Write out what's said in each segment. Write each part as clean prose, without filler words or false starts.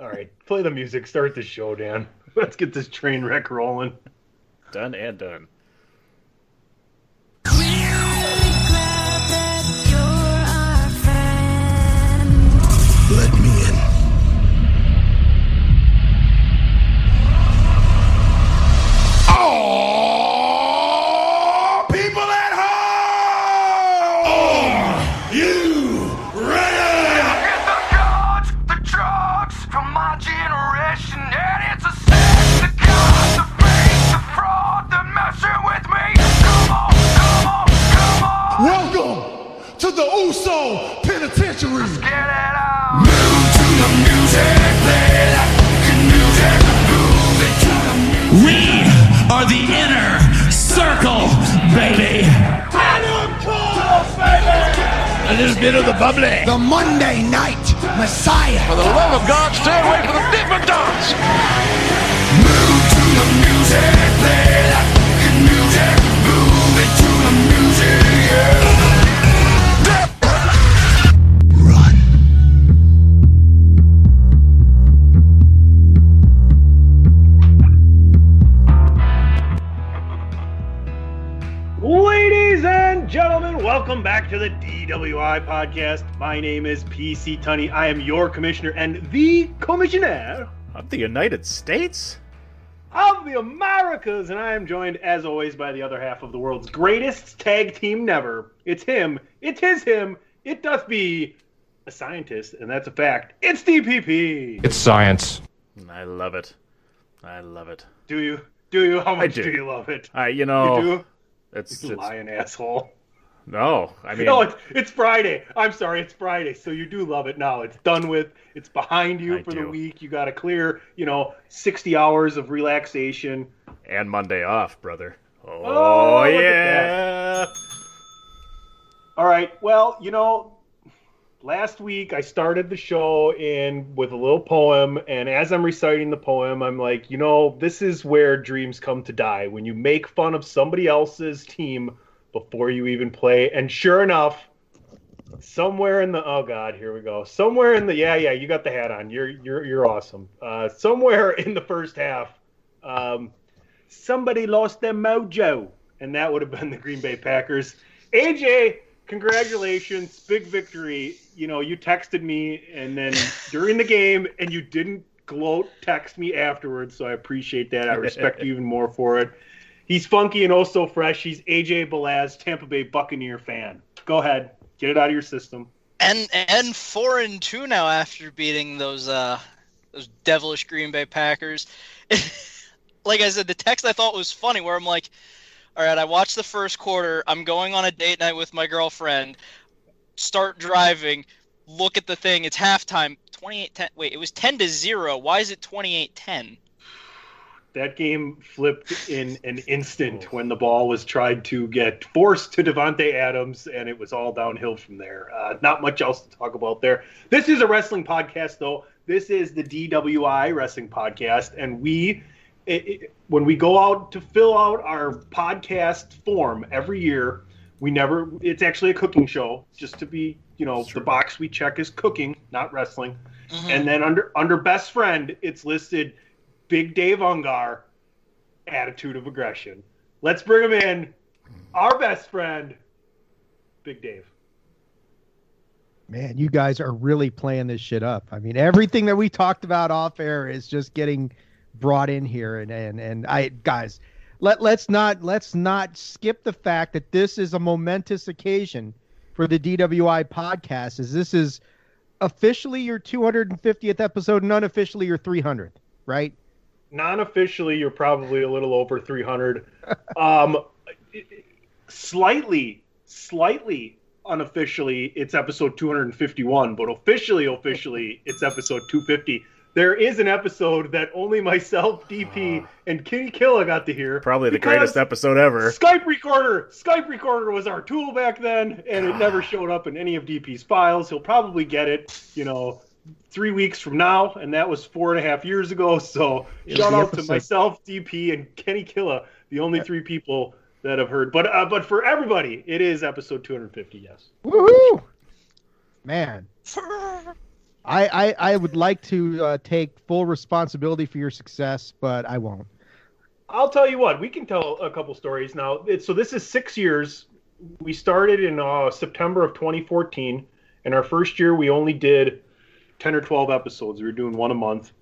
All right, play the music, start the show, Dan. Let's get this train wreck rolling. Done and done. Let me in. Oh, people at home! Are you ready? From my generation, and it's a sin to God, to face the fraud, the messing with me. Come on, come on, come on. Welcome to the Uso Penitentiary. Let's get it on. Move to the music, play that music, move it to the music. We are the inner circle, baby. A little bit of the bubbly. The Monday Night Messiah. For the love of God, stay away from the dippin'-dots. Move to the music, play that fucking music. Move it to the music, yeah. Run. Ladies and gentlemen, welcome back to the DWI podcast. My name is PC Tunney. I am your commissioner and the commissioner of the United States of the Americas, and I am joined, as always, by the other half of the world's greatest tag team never. It's him. It is him. It doth be a scientist, and that's a fact. It's DPP. It's science. I love it. I love it. Do you? Do you? How much do you love it? You know, you do? It's lying asshole. No, I mean... No, it's Friday. I'm sorry, it's Friday. So you do love it now. It's done with. It's behind you for the week. You got a clear, 60 hours of relaxation. And Monday off, brother. Oh yeah! All right, well, last week I started the show with a little poem, and as I'm reciting the poem, I'm like, this is where dreams come to die, when you make fun of somebody else's team before you even play. And sure enough, you got the hat on. You're awesome. Somewhere in the first half, somebody lost their mojo, and that would have been the Green Bay Packers. AJ, congratulations, big victory. You texted me, and then during the game, and you didn't gloat, text me afterwards, so I appreciate that. I respect you even more for it. He's funky and oh so fresh. He's AJ Belaz, Tampa Bay Buccaneer fan. Go ahead. Get it out of your system. And 4-2 now after beating those devilish Green Bay Packers. Like I said, the text I thought was funny where I'm like, all right, I watched the first quarter. I'm going on a date night with my girlfriend. Start driving. Look at the thing. It's halftime. 28-10. Wait, it was 10-0. Why is it 28-10? That game flipped in an instant when the ball was tried to get forced to Devontae Adams, and it was all downhill from there. Not much else to talk about there. This is a wrestling podcast, though. This is the DWI Wrestling Podcast, and when we go out to fill out our podcast form every year, it's actually a cooking show, just to be, sure. The box we check is cooking, not wrestling. Mm-hmm. And then under best friend, it's listed – Big Dave Ungar, attitude of aggression. Let's bring him in. Our best friend, Big Dave. Man, you guys are really playing this shit up. I mean, everything that we talked about off air is just getting brought in here. And I, guys, let's not skip the fact that this is a momentous occasion for the DWI podcast. As this is officially your 250th episode and unofficially your 300th, right? Non-officially, you're probably a little over 300. Slightly unofficially, it's episode 251, but officially, it's episode 250. There is an episode that only myself, DP, and Kenny Killa got to hear. Probably the greatest episode ever. Skype Recorder was our tool back then, and it never showed up in any of DP's files. He'll probably get it, 3 weeks from now, and that was 4.5 years ago, so shout out to myself, DP, and Kenny Killa, the only three people that have heard. But for everybody, it is episode 250, yes. Woohoo! Man. I would like to take full responsibility for your success, but I won't. I'll tell you what, we can tell a couple stories now. So this is 6 years. We started in September of 2014, and our first year we only did 10 or 12 episodes. We were doing one a month.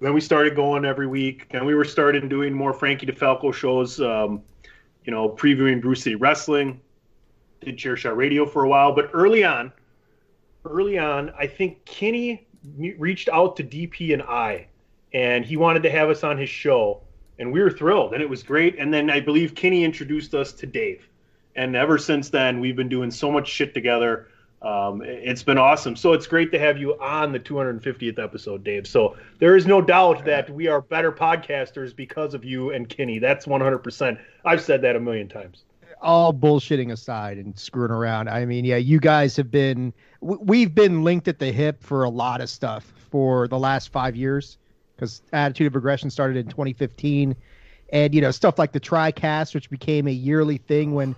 Then we started going every week. Then we started doing more Frankie DeFalco shows, previewing Bruce City Wrestling. Did Chair Shot Radio for a while. But early on, I think Kenny reached out to DP and I, and he wanted to have us on his show. And we were thrilled, and it was great. And then I believe Kenny introduced us to Dave. And ever since then, we've been doing so much shit together. It's been awesome. So it's great to have you on the 250th episode, Dave. So there is no doubt that we are better podcasters because of you and Kenny. That's 100%. I've said that a million times. All bullshitting aside and screwing around. I mean, yeah, you guys have been, we've been linked at the hip for a lot of stuff for the last 5 years, because Attitude of Aggression started in 2015, and, stuff like the TriCast, which became a yearly thing when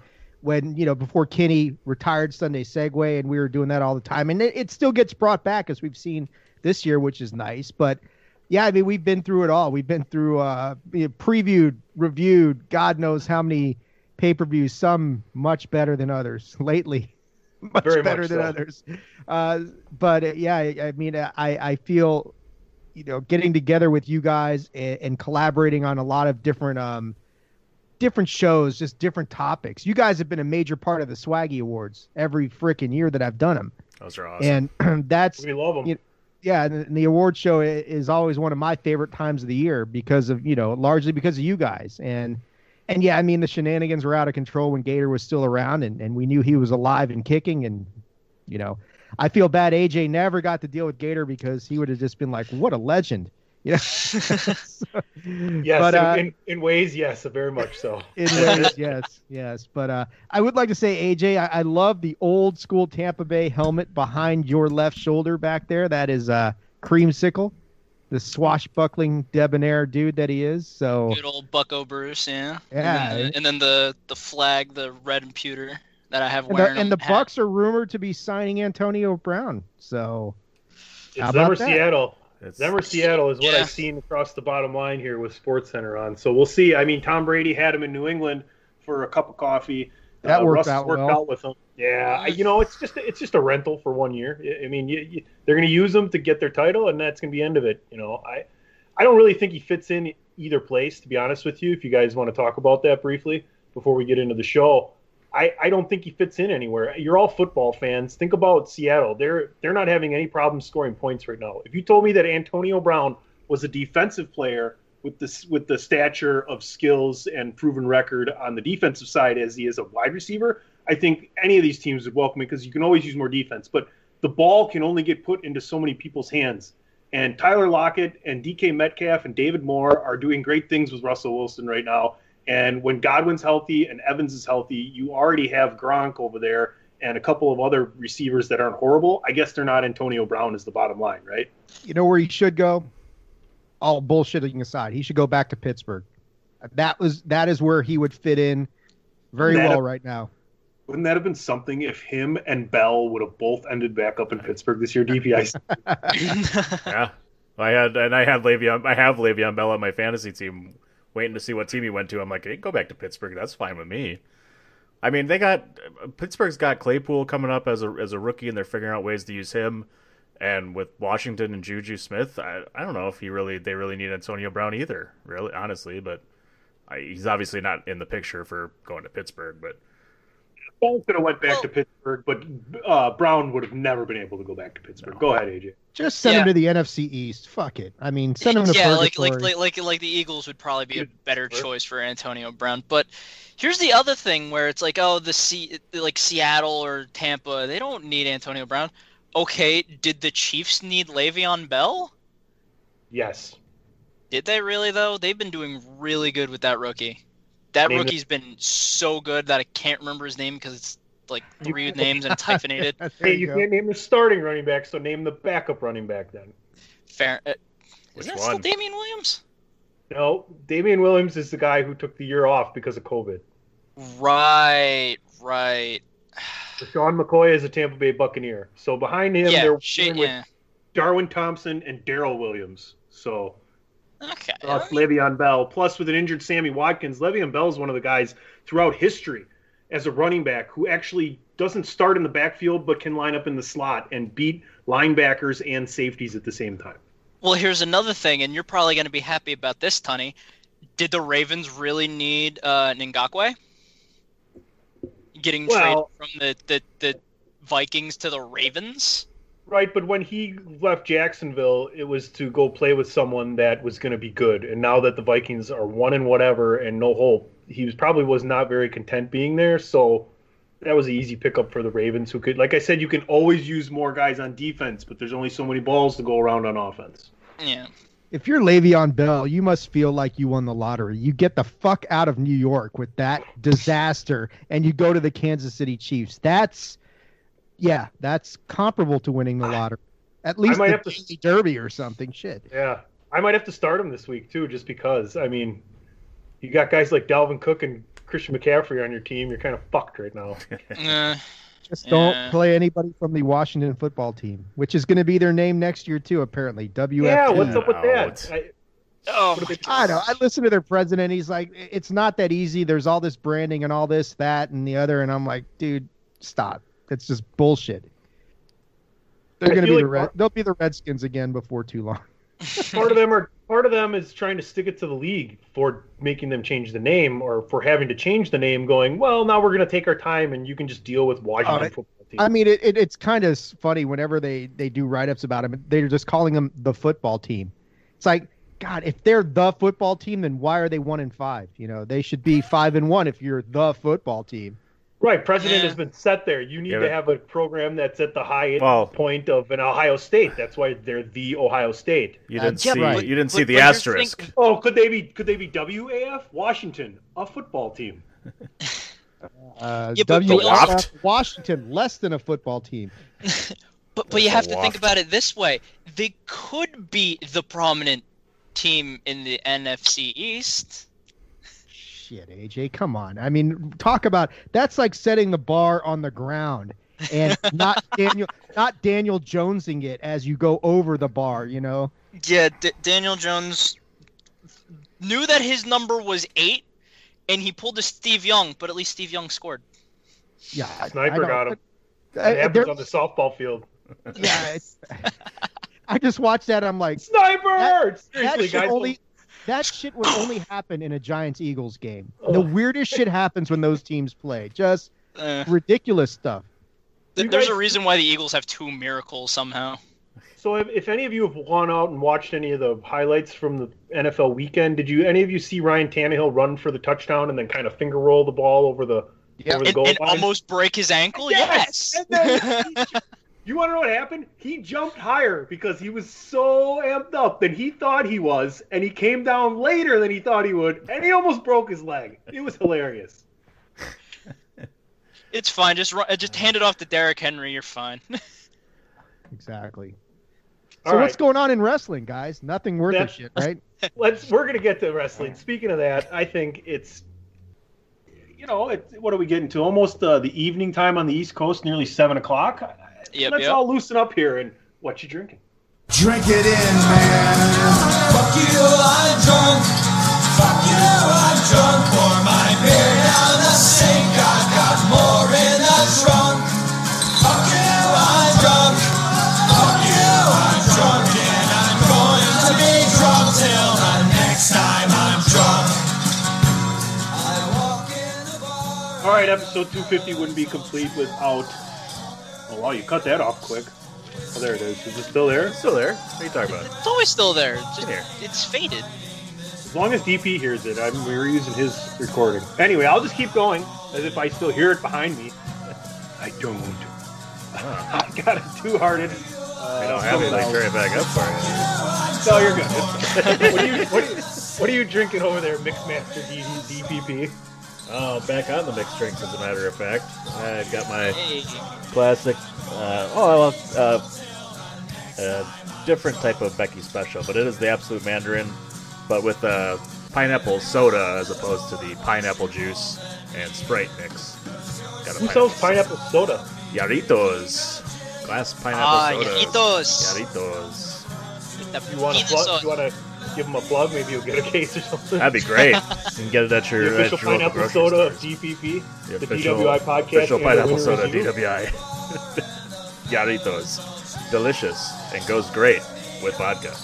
before Kenny retired Sunday Segue, and we were doing that all the time. And it still gets brought back, as we've seen this year, which is nice. But, yeah, I mean, we've been through it all. We've been through previewed, reviewed, God knows how many pay-per-views, some much better than others lately. Very much better than others. I feel, getting together with you guys and collaborating on a lot of different shows, just different topics. You guys have been a major part of the Swaggy Awards every freaking year that I've done them. Those are awesome. And we love them. Yeah. And the award show is always one of my favorite times of the year because of, largely because of you guys. And yeah, I mean, the shenanigans were out of control when Gator was still around, and we knew he was alive and kicking. And, I feel bad AJ never got to deal with Gator, because he would have just been like, what a legend. Yeah. Yes, but, in ways, yes, very much so. In ways, yes. But I would like to say, AJ, I love the old school Tampa Bay helmet behind your left shoulder back there. That is Creamsicle, the swashbuckling debonair dude that he is. So good old Bucko Bruce, yeah. Yeah. And then the flag, the red and pewter that I have wearing. And the Bucks are rumored to be signing Antonio Brown. So it's never Seattle. Denver, Seattle is what I've seen across the bottom line here with SportsCenter on. So we'll see. I mean, Tom Brady had him in New England for a cup of coffee. That worked out with him. Yeah, it's just a rental for 1 year. I mean, they're going to use him to get their title, and that's going to be the end of it. I don't really think he fits in either place, to be honest with you. If you guys want to talk about that briefly before we get into the show, I don't think he fits in anywhere. You're all football fans. Think about Seattle. They're not having any problem scoring points right now. If you told me that Antonio Brown was a defensive player with the stature of skills and proven record on the defensive side as he is a wide receiver, I think any of these teams would welcome it, because you can always use more defense. But the ball can only get put into so many people's hands. And Tyler Lockett and DK Metcalf and David Moore are doing great things with Russell Wilson right now. And when Godwin's healthy and Evans is healthy, you already have Gronk over there and a couple of other receivers that aren't horrible. I guess they're not Antonio Brown is the bottom line, right? You know where he should go? All bullshitting aside, he should go back to Pittsburgh. That is where he would fit in very well right now. Wouldn't that have been something if him and Bell would have both ended back up in Pittsburgh this year, DPI? Yeah. I have Le'Veon Bell on my fantasy team, waiting to see what team he went to. I'm like, hey, go back to Pittsburgh. That's fine with me. I mean, Pittsburgh's got Claypool coming up as a rookie, and they're figuring out ways to use him. And with Washington and Juju Smith, I don't know if they really need Antonio Brown either, really, honestly. But he's obviously not in the picture for going to Pittsburgh, but. Bell could have went back to Pittsburgh, but Brown would have never been able to go back to Pittsburgh. No. Go ahead, AJ. Just send him to the NFC East. Fuck it. I mean, send him to purgatory. like the Eagles would probably be a better choice for Antonio Brown. But here's the other thing where it's like, oh, Seattle or Tampa, they don't need Antonio Brown. Okay, did the Chiefs need Le'Veon Bell? Yes. Did they really though? They've been doing really good with that rookie. That rookie's been so good that I can't remember his name because it's like three names and it's hyphenated. Hey, you can't name the starting running back, so name the backup running back then. Fair. Is that still Damian Williams? No, Damian Williams is the guy who took the year off because of COVID. Right. Sean McCoy is a Tampa Bay Buccaneer. So behind him, they're with Darwin Thompson and Darrell Williams. So... Okay. Plus Le'Veon Bell. Plus, with an injured Sammy Watkins, Le'Veon Bell is one of the guys throughout history as a running back who actually doesn't start in the backfield but can line up in the slot and beat linebackers and safeties at the same time. Well, here's another thing, and you're probably going to be happy about this, Tunny. Did the Ravens really need Ngakoue? Getting traded from the Vikings to the Ravens? Right, but when he left Jacksonville, it was to go play with someone that was going to be good. And now that the Vikings are 1-whatever and no hope, he was not very content being there. So that was an easy pickup for the Ravens, who could, like I said, you can always use more guys on defense, but there's only so many balls to go around on offense. Yeah. If you're Le'Veon Bell, you must feel like you won the lottery. You get the fuck out of New York with that disaster, and you go to the Kansas City Chiefs. That's comparable to winning the lottery. At least the Derby or something. Shit. Yeah. I might have to start him this week, too, just because. I mean, you got guys like Dalvin Cook and Christian McCaffrey on your team. You're kind of fucked right now. Just don't play anybody from the Washington football team, which is going to be their name next year, too, apparently. WFT. Yeah, what's up with that? I don't know. I listen to their president. He's like, it's not that easy. There's all this branding and all this, that, and the other. And I'm like, dude, stop. That's just bullshit. They're going to be they'll be the Redskins again before too long. part of them is trying to stick it to the league for making them change the name, or for having to change the name. Going, well, now we're going to take our time, and you can just deal with Washington football team. I mean, it's kind of funny whenever they do write ups about them. They're just calling them the football team. It's like, God, if they're the football team, then why are they 1-5? You know, they should be 5-1 if you're the football team. Right, precedent has been set there. You need to have a program that's at the highest point of an Ohio State. That's why they're the Ohio State. You didn't see the asterisk. Could they be WAF? Washington, a football team. WAF, Washington, less than a football team. but you have to think about it this way. They could be the prominent team in the NFC East. Shit, AJ, come on. I mean, talk about that's like setting the bar on the ground and not Daniel Jonesing it as you go over the bar, you know? Yeah, Daniel Jones knew that his number was 8, and he pulled a Steve Young, but at least Steve Young scored. Yeah, sniper got him. It happens on the softball field. Yeah, I just watched that. And I'm like, sniper. Seriously, guys. That shit would only happen in a Giants-Eagles game. The weirdest shit happens when those teams play. Just ridiculous stuff. There's a reason why the Eagles have two miracles somehow. So if any of you have gone out and watched any of the highlights from the NFL weekend, did any of you see Ryan Tannehill run for the touchdown and then kind of finger roll the ball over the goal line? And almost break his ankle? Yes! And then You want to know what happened? He jumped higher because he was so amped up than he thought he was, and he came down later than he thought he would, and he almost broke his leg. It was hilarious. It's fine. Just hand it off to Derrick Henry. You're fine. Exactly. So what's going on in wrestling, guys? Nothing worth a shit, right? We're gonna get to wrestling. Speaking of that, I think it's, you know, what are we getting to? Almost the evening time on the East Coast, nearly 7 o'clock. Let's all loosen up here. And what you drinking? Drink it in, man. Fuck you, I'm drunk. Fuck you, I'm drunk. Pour my beer down the sink. I got more in the trunk. Fuck you, I'm drunk. Fuck you, I'm drunk. And I'm going to be drunk till the next time I'm drunk. I walk in the bar. All right, episode 250 wouldn't be complete without... Oh, wow, you cut that off quick. Oh, there it is. Is it still there? It's still there. What are you talking about? It's always still there. It's just there. It's faded. As long as DP hears it, we're using his recording. Anyway, I'll just keep going as if I still hear it behind me. I don't. I got it too-hearted. I don't have it. I turn it back up for you. No, you're good. What are you drinking over there, Mixmaster DPP? Oh, back on the mixed drinks, as a matter of fact. I've got my classic, a different type of Becky Special, but it is the Absolute Mandarin, but with pineapple soda as opposed to the pineapple juice and Sprite mix. Who sells pineapple soda? Yarritos. Glass pineapple soda. Yarritos. Yarritos. You want to give them a plug, maybe you'll get a case or something. That'd be great. You can get it at your the official pineapple soda of DPP, the DWI podcast. Official pineapple soda DWI. Yarritos, delicious and goes great with vodka.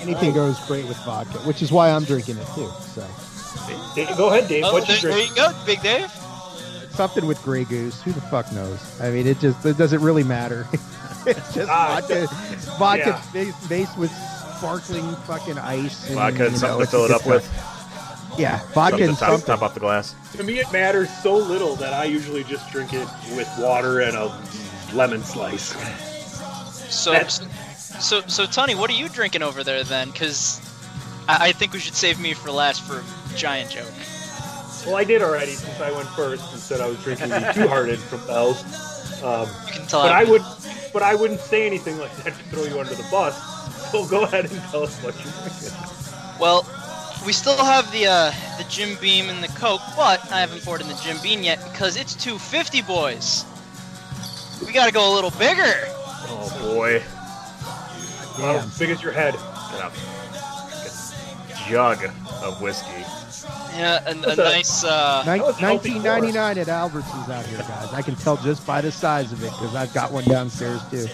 Anything goes great with vodka, which is why I'm drinking it too. So, go ahead, Dave. There you go, Big Dave. Something with Grey Goose. Who the fuck knows? I mean, it doesn't really matter. It's just vodka based with sparkling fucking ice. And, vodka and something to fill it up with. Yeah, vodka and something. Top off the glass. To me, it matters so little that I usually just drink it with water and a lemon slice. So Tony, what are you drinking over there then? Because I think we should save me for last for a giant joke. Well, I did already since I went first and said I was drinking the Two-Hearted from Bell's. You can tell But I wouldn't say anything like that to throw you under the bus. So go ahead and tell us what you're drinking. Well, we still have the Jim Beam and the Coke, but I haven't poured in the Jim Beam yet because it's 250, boys. We got to go a little bigger. Oh, boy. Not as big as your head. A jug of whiskey. Yeah, a nice... $19.99 at Albertsons out here, guys. I can tell just by the size of it, because I've got one downstairs, too.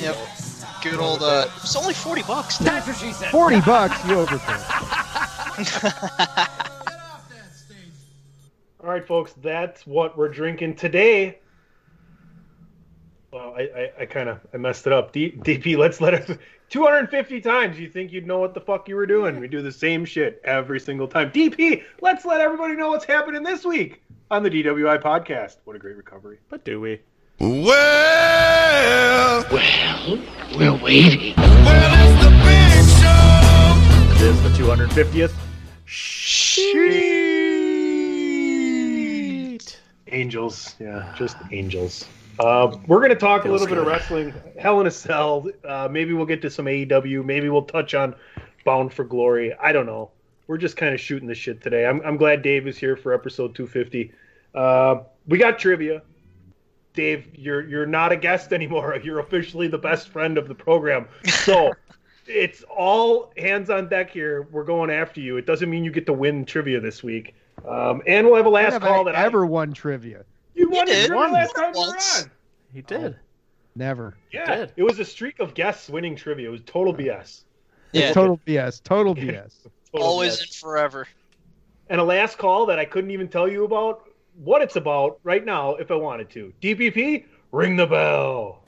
Yep. Good old... it's only $40. That's what she said. $40, you overpaid. All right, folks, that's what we're drinking today. Well, I messed it up. DP, let's let it... 250 times, you think you'd know what the fuck you were doing. We do the same shit every single time. DP, let's let everybody know what's happening this week on the DWI podcast. What a great recovery. But do we? Well, we're waiting. Well, it's the big show. It is the 250th. Sheet. Angels. Yeah, just angels. We're going to talk a little bit of wrestling, Hell in a Cell. Maybe we'll get to some AEW. Maybe we'll touch on Bound for Glory. I don't know. We're just kind of shooting the shit today. I'm glad Dave is here for episode 250. We got trivia. Dave, you're not a guest anymore. You're officially the best friend of the program. So it's all hands on deck here. We're going after you. It doesn't mean you get to win trivia this week. And we'll have a last call that ever won trivia. You won it last time you were on. He did. Never. Yeah, did. It was a streak of guests winning trivia. It was total BS. Yeah. Total BS. Total BS. Total always BS. And forever. And a last call that I couldn't even tell you about what it's about right now if I wanted to. DPP, ring the bell.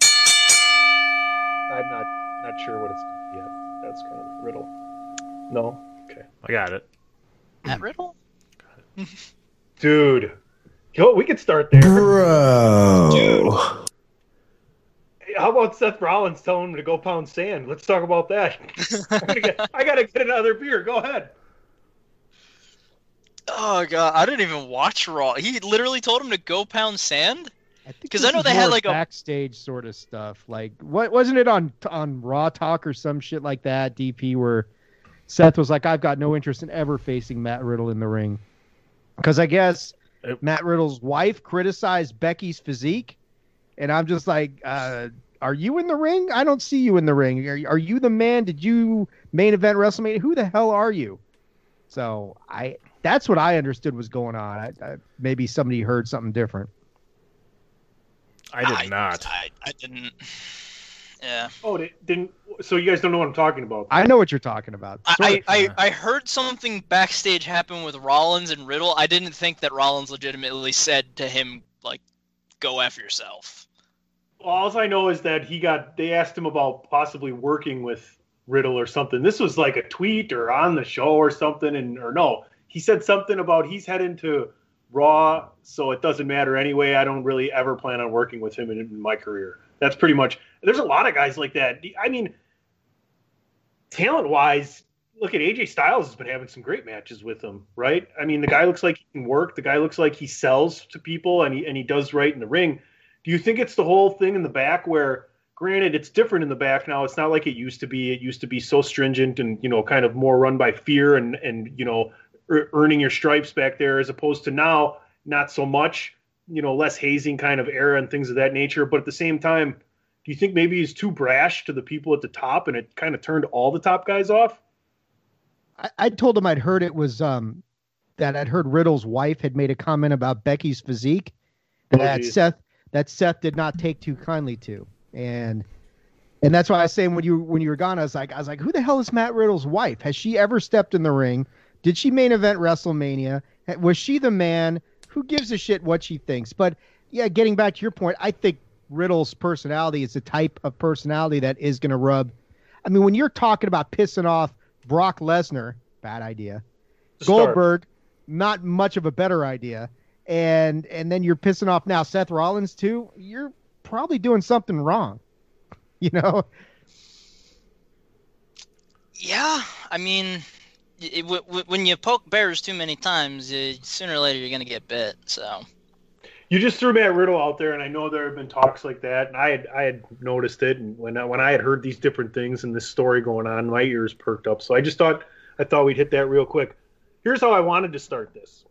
I'm not sure what it's yet. That's kind of a riddle. No? Okay. I got it. That riddle? Got it. Dude. Go. We could start there, bro. Dude. How about Seth Rollins telling him to go pound sand? Let's talk about that. I gotta get another beer. Go ahead. Oh god, I didn't even watch Raw. He literally told him to go pound sand. Because I know they had like a backstage sort of stuff. Like, what wasn't it on Raw Talk or some shit like that? DP where Seth was like, "I've got no interest in ever facing Matt Riddle in the ring," because I guess Matt Riddle's wife criticized Becky's physique. And I'm just like, are you in the ring? I don't see you in the ring. Are you the man? Did you main event WrestleMania? Who the hell are you? So that's what I understood was going on. Maybe somebody heard something different. I did not. I didn't. Yeah. Oh, didn't. So you guys don't know what I'm talking about. I know what you're talking about. I heard something backstage happen with Rollins and Riddle. I didn't think that Rollins legitimately said to him, like, go F yourself. Well, all I know is that they asked him about possibly working with Riddle or something. This was like a tweet or on the show or something. He said something about he's heading to Raw, so it doesn't matter anyway. I don't really ever plan on working with him in my career. That's pretty much. There's a lot of guys like that. I mean, talent wise, look at AJ Styles has been having some great matches with him, right? I mean, the guy looks like he can work. The guy looks like he sells to people, and he does right in the ring. Do you think it's the whole thing in the back where, granted, it's different in the back now. It's not like it used to be. It used to be so stringent and, you know, kind of more run by fear and you know, earning your stripes back there, as opposed to now, not so much, you know, less hazing kind of era and things of that nature. But at the same time, do you think maybe he's too brash to the people at the top and it kind of turned all the top guys off? I told him I'd heard it was that I'd heard Riddle's wife had made a comment about Becky's physique that Seth did not take too kindly to, and that's why I was saying when you were gone, I was like, who the hell is Matt Riddle's wife? Has she ever stepped in the ring? Did she main event WrestleMania? Was she the man? Who gives a shit what she thinks? But, yeah, getting back to your point, I think Riddle's personality is the type of personality that is going to rub. I mean, when you're talking about pissing off Brock Lesnar, bad idea. Goldberg, not much of a better idea. And then you're pissing off now Seth Rollins, too. You're probably doing something wrong, you know? Yeah, I mean... When you poke bears too many times, sooner or later you're going to get bit. So, you just threw Matt Riddle out there, and I know there have been talks like that, and I had noticed it, and when I had heard these different things and this story going on, my ears perked up. So I just thought we'd hit that real quick. Here's how I wanted to start this: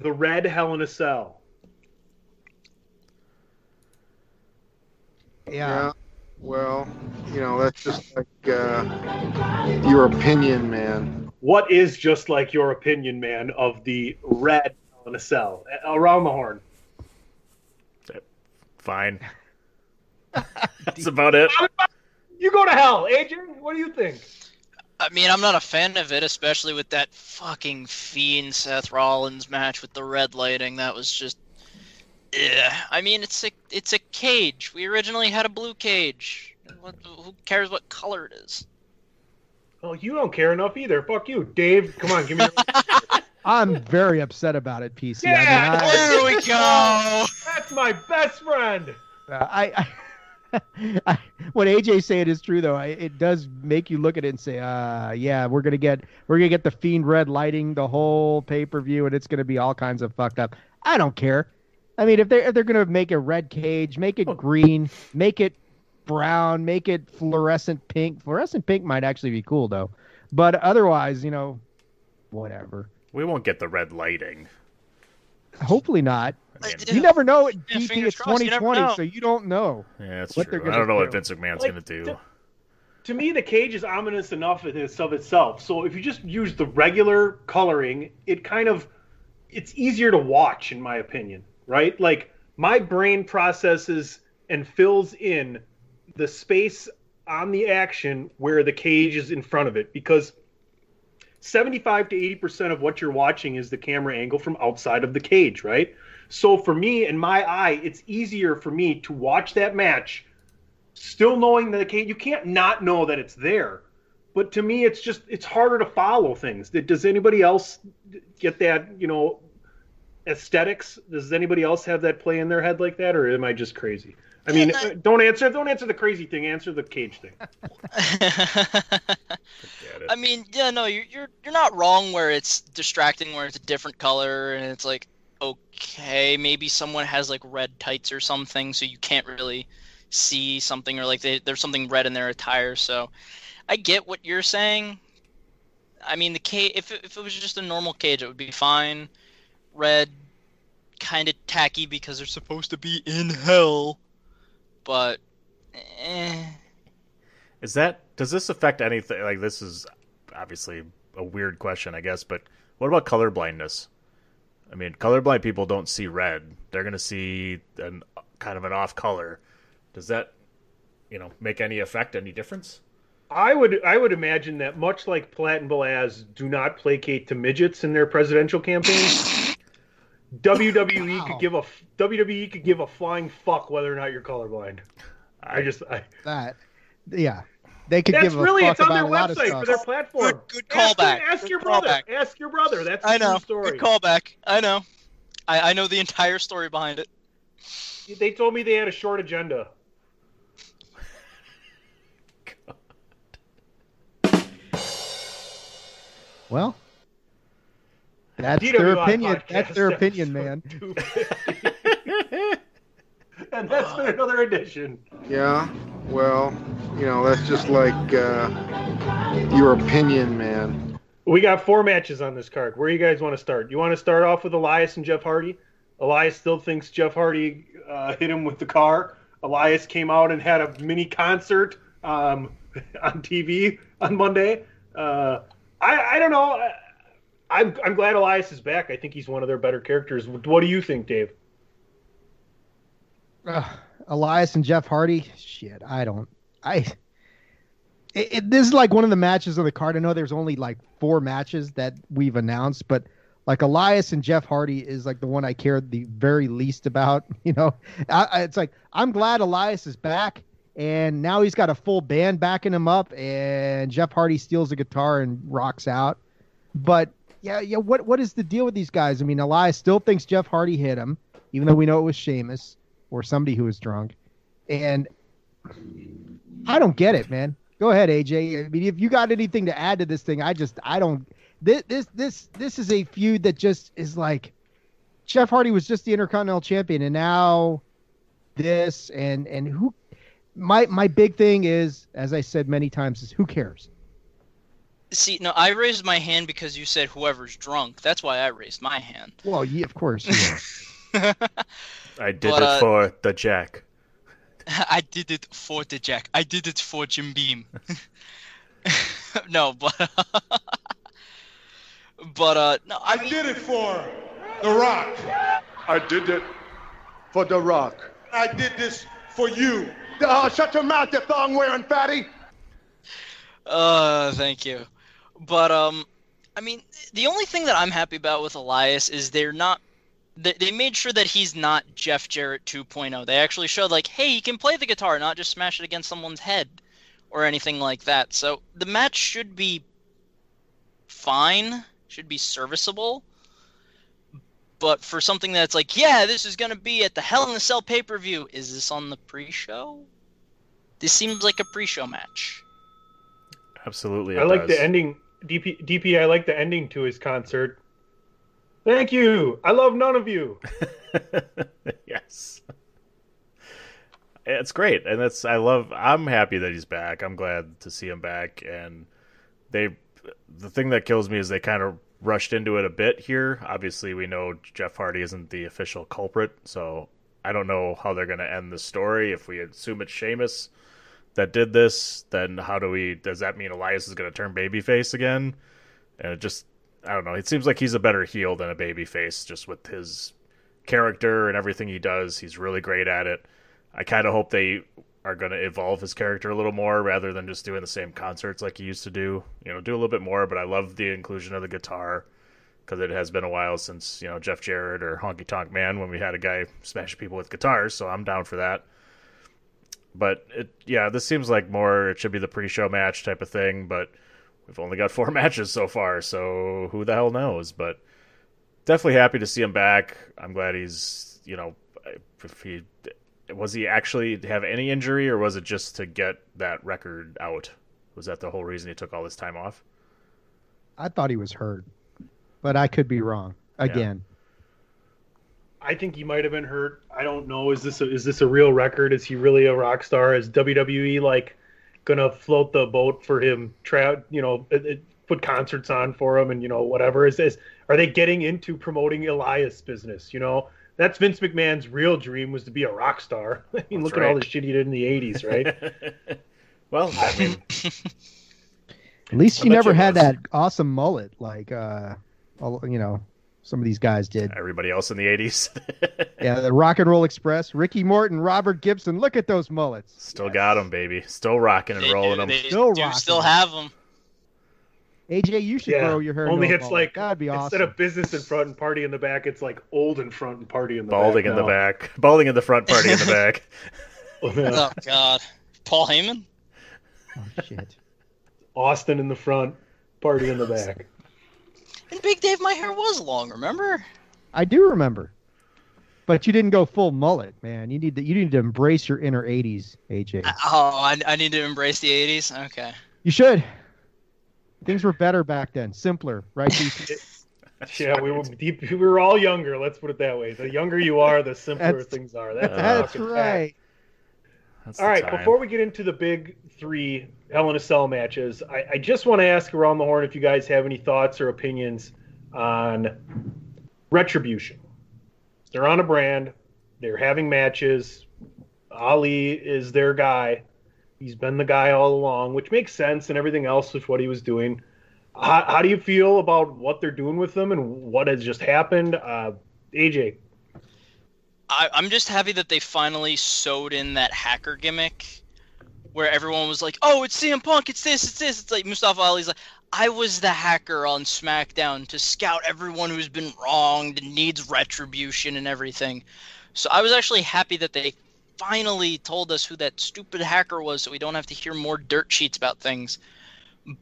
the Red Hell in a Cell. Yeah. Well, you know, that's just like your opinion, man. What is just like your opinion, man, of the Red Hell in a Cell? Around the horn. Fine. That's about it. You go to hell, AJ. What do you think? I mean, I'm not a fan of it, especially with that fucking fiend Seth Rollins match with the red lighting. That was just... Yeah, I mean, it's a cage. We originally had a blue cage. Who cares what color it is? Oh, you don't care enough either. Fuck you, Dave. Come on, give me your... I'm very upset about it, PC. Yeah, there we go. That's my best friend. What AJ's saying is true, though. It does make you look at it and say, yeah, we're gonna get the fiend red lighting the whole pay-per-view, and it's gonna be all kinds of fucked up. I don't care. I mean, if they're going to make a red cage, make it green, make it brown, make it fluorescent pink. Fluorescent pink might actually be cool, though. But otherwise, you know, whatever. We won't get the red lighting. Hopefully not. I mean, you never know. It's 2020, so you don't know. Yeah, that's true. I don't know what Vince McMahon's going to do. To me, the cage is ominous enough in and of itself. So if you just use the regular coloring, it's easier to watch, in my opinion. Right? Like, my brain processes and fills in the space on the action where the cage is in front of it, because 75 to 80% of what you're watching is the camera angle from outside of the cage, right? So for me, in my eye, it's easier for me to watch that match still knowing that the cage, you can't not know that it's there. But to me, it's harder to follow things. Does anybody else get that, you know, aesthetics? Does anybody else have that play in their head like that, or am I just crazy? I mean, don't answer the crazy thing. Answer the cage thing. I mean, yeah, no, you're not wrong where it's distracting, where it's a different color, and it's like, okay, maybe someone has like red tights or something, so you can't really see something, or like there's something red in their attire. So, I get what you're saying. I mean, the cage, if it was just a normal cage, it would be fine. Red, kind of tacky because they're supposed to be in hell. But, does this affect anything? Like, this is obviously a weird question, I guess, but what about colorblindness? I mean, colorblind people don't see red. They're going to see kind of an off color. Does that, make any difference? I would imagine that much like Platt and Belaz do not placate to midgets in their presidential campaigns, WWE could give a flying fuck whether or not you're colorblind. They could give a fuck about a lot of stuff. That's really, it's on their website for their platform. Good callback. Ask your brother. That's a true story. Good callback. I know. I know the entire story behind it. They told me they had a short agenda. Well, that's their opinion. That's their opinion, man. And that's been another edition. Yeah, well, that's just like your opinion, man. We got 4 matches on this card. Where do you guys want to start? You want to start off with Elias and Jeff Hardy? Elias still thinks Jeff Hardy hit him with the car. Elias came out and had a mini concert on TV on Monday. I don't know. I'm glad Elias is back. I think he's one of their better characters. What do you think, Dave? Elias and Jeff Hardy? Shit, I don't. This is like one of the matches on the card. I know there's only like 4 matches that we've announced, but like Elias and Jeff Hardy is like the one I cared the very least about. It's like I'm glad Elias is back. And now he's got a full band backing him up, and Jeff Hardy steals a guitar and rocks out. But, yeah, what is the deal with these guys? I mean, Elias still thinks Jeff Hardy hit him, even though we know it was Sheamus or somebody who was drunk. And I don't get it, man. Go ahead, AJ. I mean, if you got anything to add to this thing, I don't. This is a feud that just is like Jeff Hardy was just the Intercontinental Champion, and now this, and who – My big thing is, as I said many times, is who cares? See, no, I raised my hand because you said whoever's drunk. That's why I raised my hand. Well, yeah, of course. Yeah. I did it for the Jack. I did it for the Jack. I did it for Jim Beam. No, but... no, I did it for The Rock. I did it for The Rock. I did this for you. Oh, shut your mouth, you thong-wearing fatty! Thank you. But, I mean, the only thing that I'm happy about with Elias is they're not... They made sure that he's not Jeff Jarrett 2.0. They actually showed, like, hey, he can play the guitar, not just smash it against someone's head or anything like that. So the match should be fine, should be serviceable. But for something that's like, yeah, this is going to be at the Hell in a Cell pay-per-view. Is this on the pre-show? This seems like a pre-show match. Absolutely, I like the ending. DP, I like the ending to his concert. Thank you. I love none of you. Yes. It's great. And I'm happy that he's back. I'm glad to see him back. And the thing that kills me is they kind of rushed into it a bit here. Obviously, we know Jeff Hardy isn't the official culprit, so I don't know how they're going to end the story. If we assume it's Sheamus that did this, then does that mean Elias is going to turn babyface again? And I don't know. It seems like he's a better heel than a babyface, just with his character and everything he does. He's really great at it. I kind of hope they are going to evolve his character a little more rather than just doing the same concerts like he used to do. Do a little bit more, but I love the inclusion of the guitar because it has been a while since, Jeff Jarrett or Honky Tonk Man when we had a guy smash people with guitars, so I'm down for that. But, this seems like more it should be the pre-show match type of thing, but we've only got 4 matches so far, so who the hell knows? But definitely happy to see him back. I'm glad he's, you know, if he was he actually have any injury, or was it just to get that record out? Was that the whole reason he took all this time off? I thought he was hurt, but I could be wrong again. Yeah. I think he might have been hurt. I don't know. Is this a real record? Is he really a rock star? Is WWE like gonna float the boat for him? Put concerts on for him and whatever. Are they getting into promoting Elias business? That's Vince McMahon's real dream, was to be a rock star. I mean, look at all the shit he did in the 80s, right? Well, I mean, at least he never had that awesome mullet like some of these guys did. Everybody else in the 80s. Yeah, the Rock and Roll Express, Ricky Morton, Robert Gibson. Look at those mullets. Still got them, baby. Still rocking and rolling them. Still have them. AJ, you should grow your hair. Only it's like, that'd be awesome. Instead of business in front and party in the back, it's like old in front and party in the back. Balding in the back. Balding in the front, party in the back. Oh, God. Paul Heyman? Oh, shit. Austin in the front, party in the back. And Big Dave, my hair was long, remember? I do remember. But you didn't go full mullet, man. You need to embrace your inner 80s, AJ. I need to embrace the 80s? Okay. You should. Things were better back then. Simpler, right? Yeah, we were all younger. Let's put it that way. The younger you are, the simpler things are. That's right. That's all right, time. Before we get into the big three Hell in a Cell matches, I just want to ask around the horn if you guys have any thoughts or opinions on Retribution. They're on a brand. They're having matches. Ali is their guy. He's been the guy all along, which makes sense, and everything else with what he was doing. How do you feel about what they're doing with them and what has just happened? AJ? I'm just happy that they finally sewed in that hacker gimmick where everyone was like, oh, it's CM Punk, it's this, it's this. It's like Mustafa Ali's like, I was the hacker on SmackDown to scout everyone who's been wronged and needs retribution and everything. So I was actually happy that they finally told us who that stupid hacker was so we don't have to hear more dirt sheets about things.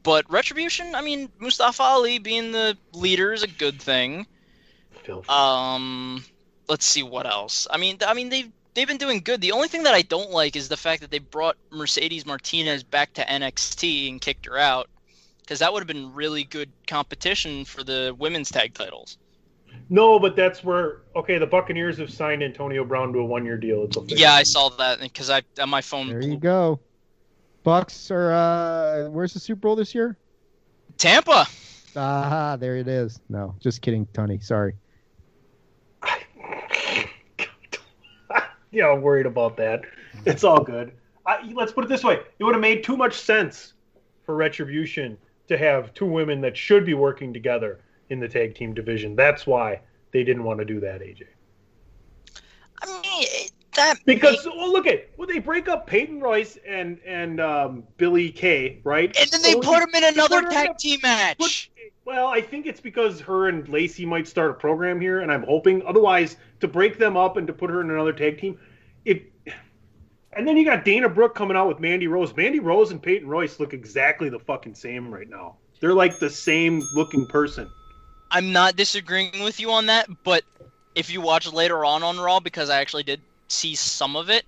But Retribution, I mean, Mustafa Ali being the leader is a good thing. Let's see what else. I mean, they've been doing good. The only thing that I don't like is the fact that they brought Mercedes Martinez back to NXT and kicked her out, because that would have been really good competition for the women's tag titles. No, but that's where the Buccaneers have signed Antonio Brown to a 1-year deal. Yeah, I saw that because I on my phone. There you go. Bucks are. Where's the Super Bowl this year? Tampa. Ah, there it is. No, just kidding, Tony. Sorry. Yeah, I'm worried about that. It's all good. Let's put it this way. It would have made too much sense for Retribution to have two women that should be working together in the tag team division. That's why they didn't want to do that, AJ. I mean, they break up Peyton Royce and Billy Kay, right? And then they put him in another tag team match. Well, I think it's because her and Lacey might start a program here, and I'm hoping. Otherwise, to break them up and to put her in another tag team, and then you got Dana Brooke coming out with Mandy Rose. Mandy Rose and Peyton Royce look exactly the fucking same right now. They're like the same looking person. I'm not disagreeing with you on that, but if you watch later on Raw, because I actually did see some of it,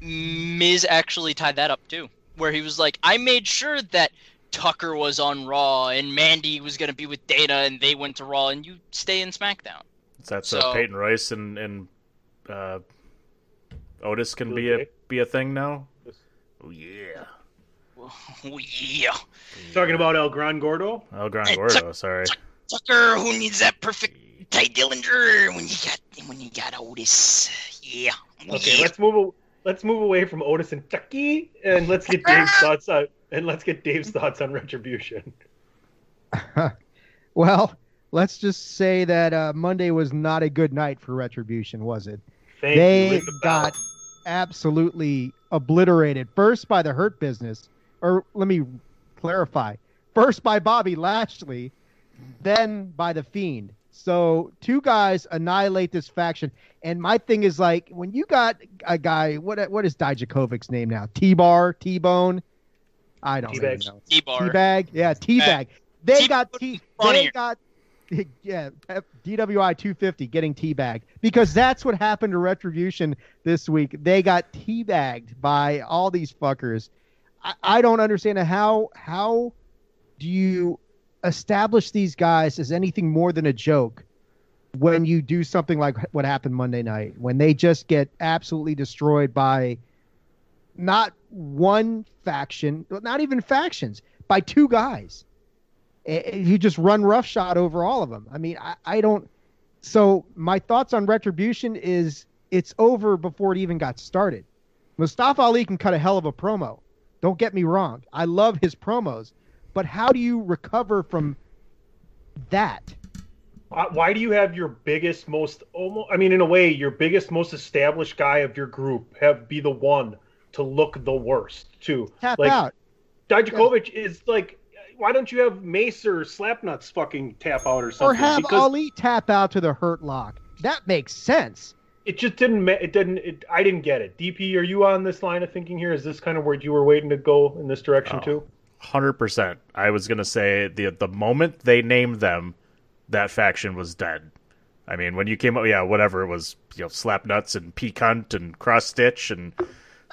Miz actually tied that up too, where he was like, I made sure that Tucker was on Raw, and Mandy was going to be with Dana, and they went to Raw, and you stay in SmackDown. That's so Peyton Royce and Otis can be a thing now? Oh, yeah. Oh, yeah. Talking about El Gran Gordo? El Gran Gordo, sorry. Tucker, who needs that perfect Ty Dillinger when you got Otis? Yeah. Okay, let's move away from Otis and Tucky, and let's get Dave's thoughts out. And let's get Dave's thoughts on Retribution. Well, let's just say that Monday was not a good night for Retribution, was it? They got absolutely obliterated. First by the Hurt Business, or let me clarify. First by Bobby Lashley, then by The Fiend. So two guys annihilate this faction. And my thing is, like, when you got a guy, what is Dijakovic's name now? T-Bar, T-Bone? I don't know. T-Bag. Yeah, T-Bag. They got T. They got yeah, DWI 250 getting teabagged, because that's what happened to Retribution this week. They got teabagged by all these fuckers. I don't understand how do you establish these guys as anything more than a joke when you do something like what happened Monday night, when they just get absolutely destroyed by not one faction, not even factions, by two guys. You just run roughshod over all of them. I mean, I don't... So my thoughts on Retribution is it's over before it even got started. Mustafa Ali can cut a hell of a promo. Don't get me wrong. I love his promos. But how do you recover from that? Why do you have your biggest, most... almost? I mean, in a way, your biggest, most established guy of your group be the one to look the worst, too? Tap out. Dijakovic is like... Why don't you have Mace or Slapnuts fucking tap out or something? Or have Ali tap out to the Hurt Lock. That makes sense. It just didn't... I didn't get it. DP, are you on this line of thinking here? Is this kind of where you were waiting to go in this direction, too? 100%. I was going to say the moment they named them, that faction was dead. I mean, when you came up... Yeah, whatever. It was Slapnuts and P-Cunt and Cross Stitch and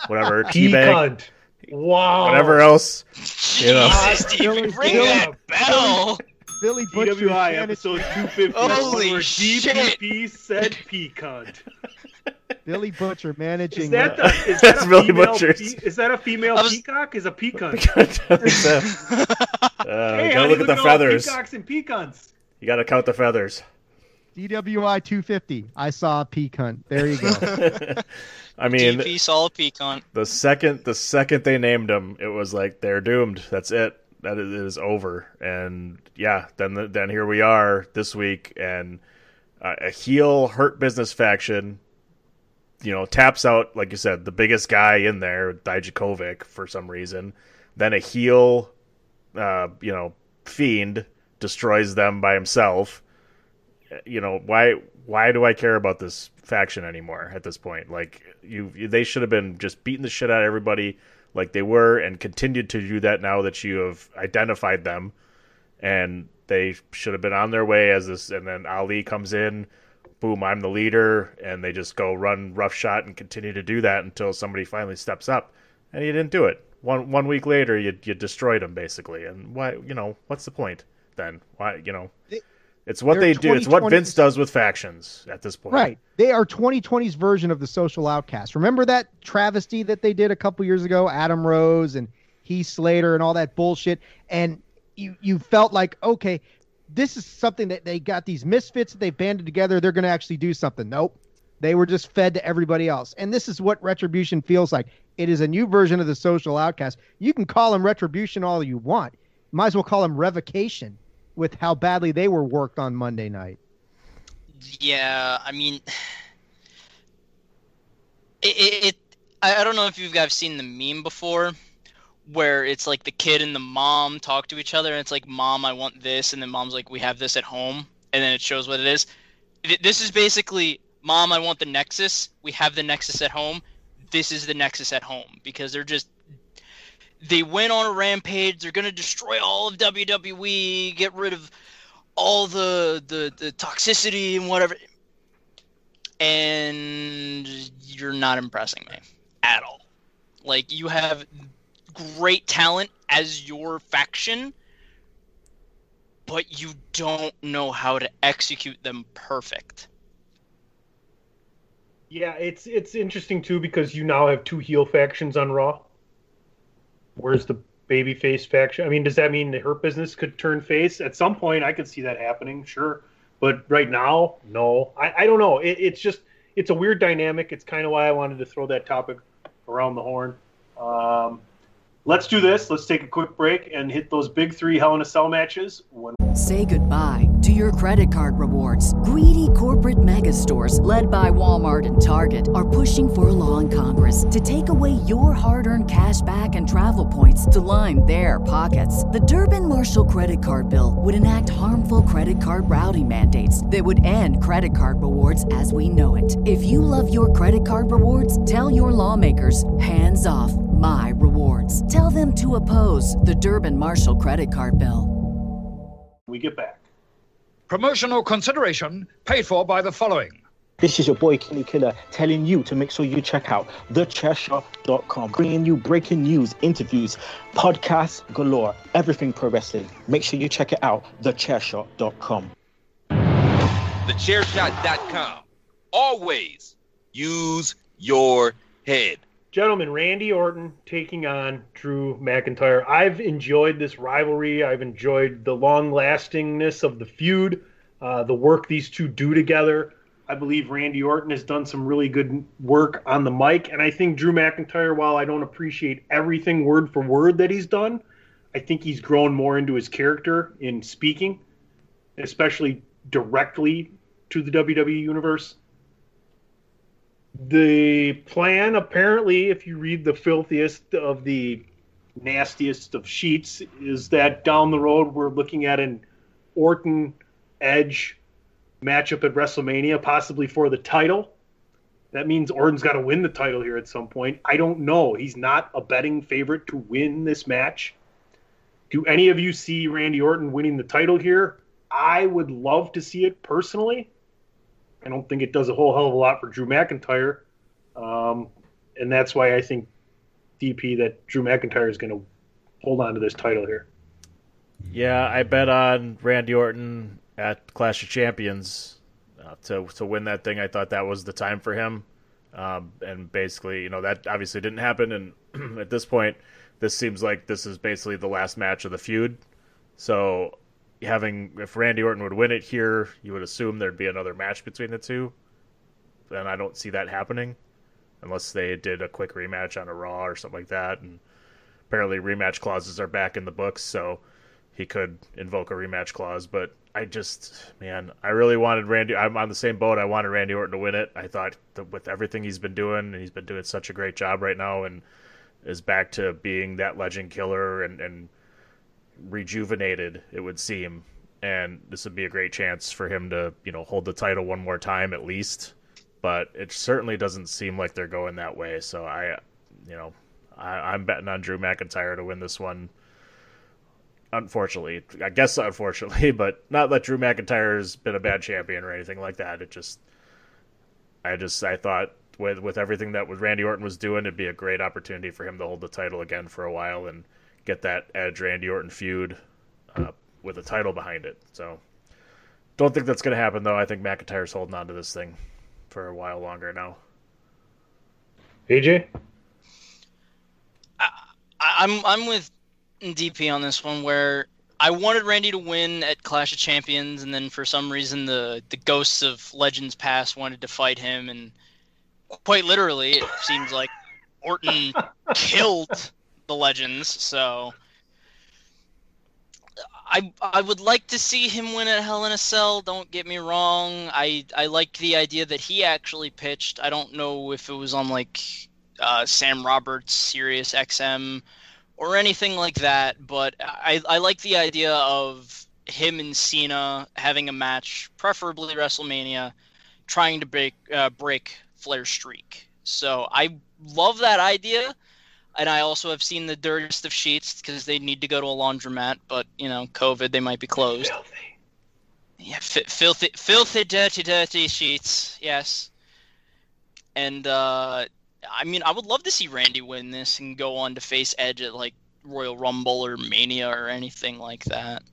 whatever. P-Cunt. Wow. Whatever else. Billy Butcher. DWI episode 250. Holy shit. DPP said P-Cunt. Billy Butcher managing. Is that Billy Butcher. Is that a female peacock? Is a P-Cunt. Hey, gotta look at the feathers. Peacocks and P-Cunts. You gotta count the feathers. DWI 250. I saw a P-Cunt. There you go. I mean, DP saw a P-Cunt. The second they named him, it was like they're doomed. That's it. It is over. And yeah, then here we are this week, and a heel Hurt Business faction, taps out, like you said, the biggest guy in there, Dijakovic, for some reason. Then a heel, Fiend destroys them by himself. Why do I care about this faction anymore at this point? Like, they should have been just beating the shit out of everybody like they were, and continued to do that now that you have identified them, and they should have been on their way as this. And then Ali comes in, boom, I'm the leader, and they just go run roughshod and continue to do that until somebody finally steps up, and you didn't do it. One week later, you destroyed them basically, and why? What's the point then? Why It's what they do. It's what Vince does with factions at this point. Right. They are 2020's version of the Social Outcast. Remember that travesty that they did a couple years ago? Adam Rose and Heath Slater and all that bullshit. And you felt like, okay, this is something that they got these misfits that they banded together. They're going to actually do something. Nope. They were just fed to everybody else. And this is what Retribution feels like. It is a new version of the Social Outcast. You can call them Retribution all you want. Might as well call them Revocation, with how badly they were worked on Monday night. Yeah, I mean, I don't know if you guys seen the meme before, where it's like the kid and the mom talk to each other, and it's like, Mom, I want this, and then Mom's like, we have this at home, and then it shows what it is. This is basically, Mom, I want the Nexus, we have the Nexus at home, this is the Nexus at home, because they're just... They went on a rampage. They're going to destroy all of WWE, get rid of all the toxicity and whatever. And you're not impressing me at all. Like, you have great talent as your faction, but you don't know how to execute them perfect. Yeah, it's interesting, too, because you now have two heel factions on Raw. Where's the babyface faction? I mean, does that mean the Hurt Business could turn face? At some point, I could see that happening, sure. But right now, no. I don't know. It's a weird dynamic. It's kind of why I wanted to throw that topic around the horn. Let's do this. Let's take a quick break and hit those big three Hell in a Cell matches. Say goodbye to your credit card rewards. Greedy corporate mega stores, led by Walmart and Target, are pushing for a law in Congress to take away your hard-earned cash back and travel points to line their pockets. The Durbin-Marshall credit card bill would enact harmful credit card routing mandates that would end credit card rewards as we know it. If you love your credit card rewards, tell your lawmakers, hands off my rewards. Tell them to oppose the Durbin-Marshall credit card bill. We get back. Promotional consideration paid for by the following. This is your boy Kenny Killer telling you to make sure you check out thechairshot.com, bringing you breaking news, interviews, podcasts galore, everything pro wrestling. Make sure you check it out, thechairshot.com. Thechairshot.com. Always use your head. Gentlemen, Randy Orton taking on Drew McIntyre. I've enjoyed this rivalry. I've enjoyed the long-lastingness of the feud, the work these two do together. I believe Randy Orton has done some really good work on the mic, and I think Drew McIntyre, while I don't appreciate everything word for word that he's done, I think he's grown more into his character in speaking, especially directly to the WWE Universe. The plan, apparently, if you read the filthiest of the nastiest of sheets, is that down the road we're looking at an Orton-Edge matchup at WrestleMania, possibly for the title. That means Orton's got to win the title here at some point. I don't know. He's not a betting favorite to win this match. Do any of you see Randy Orton winning the title here? I would love to see it personally. I don't think it does a whole hell of a lot for Drew McIntyre. And that's why I think, DP, that Drew McIntyre is going to hold on to this title here. Yeah, I bet on Randy Orton at Clash of Champions to win that thing. I thought that was the time for him. And basically, you know, that obviously didn't happen. And at this point, this seems like this is basically the last match of the feud. So if Randy Orton would win it here, you would assume there'd be another match between the two. And I don't see that happening unless they did a quick rematch on a Raw or something like that. And apparently rematch clauses are back in the books, so he could invoke a rematch clause. But I really wanted Randy. I'm on the same boat. I wanted Randy Orton to win it. I thought that with everything he's been doing, and he's been doing such a great job right now and is back to being that legend killer and rejuvenated, it would seem, and this would be a great chance for him to, you know, hold the title one more time at least. But it certainly doesn't seem like they're going that way. So I'm betting on Drew McIntyre to win this one. Unfortunately, I guess unfortunately, but not that Drew McIntyre's been a bad champion or anything like that. I thought with everything that Randy Orton was doing, it'd be a great opportunity for him to hold the title again for a while and get that Edge Randy Orton feud with a title behind it. So don't think that's going to happen, though. I think McIntyre's holding on to this thing for a while longer now. AJ? I'm with DP on this one, where I wanted Randy to win at Clash of Champions, and then for some reason the ghosts of Legends Past wanted to fight him, and quite literally it seems like Orton killed the Legends, so I would like to see him win at Hell in a Cell, don't get me wrong. I liked the idea that he actually pitched. I don't know if it was on like Sam Roberts, Sirius XM, or anything like that, but I like the idea of him and Cena having a match, preferably WrestleMania, trying to break Flair's streak. So I love that idea. And I also have seen the dirtiest of sheets because they need to go to a laundromat, but, you know, COVID, they might be closed. Filthy. Yeah, filthy, dirty sheets, yes. And, I mean, I would love to see Randy win this and go on to face Edge at, like, Royal Rumble or Mania or anything like that.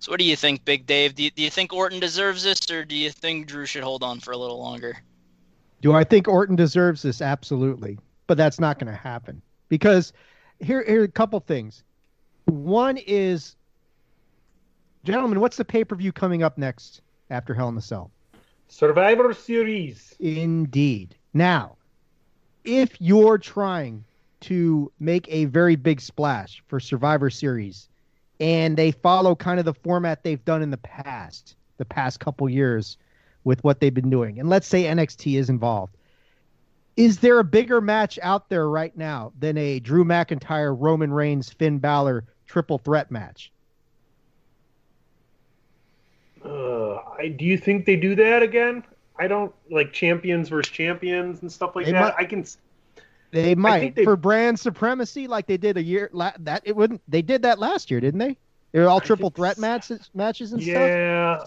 So what do you think, Big Dave? Do you think Orton deserves this, or do you think Drew should hold on for a little longer? Do I think Orton deserves this? Absolutely. But that's not going to happen. Because here are a couple things. One is, gentlemen, what's the pay-per-view coming up next after Hell in a Cell? Survivor Series. Indeed. Now, if you're trying to make a very big splash for Survivor Series, and they follow kind of the format they've done in the past couple years with what they've been doing, and let's say NXT is involved, is there a bigger match out there right now than a Drew McIntyre, Roman Reigns, Finn Balor triple threat match? Do you think they do that again? I don't, like champions versus champions and stuff like they that. They might for brand supremacy, like they did a year. They did that last year, didn't they? They're all triple threat matches and stuff? Yeah.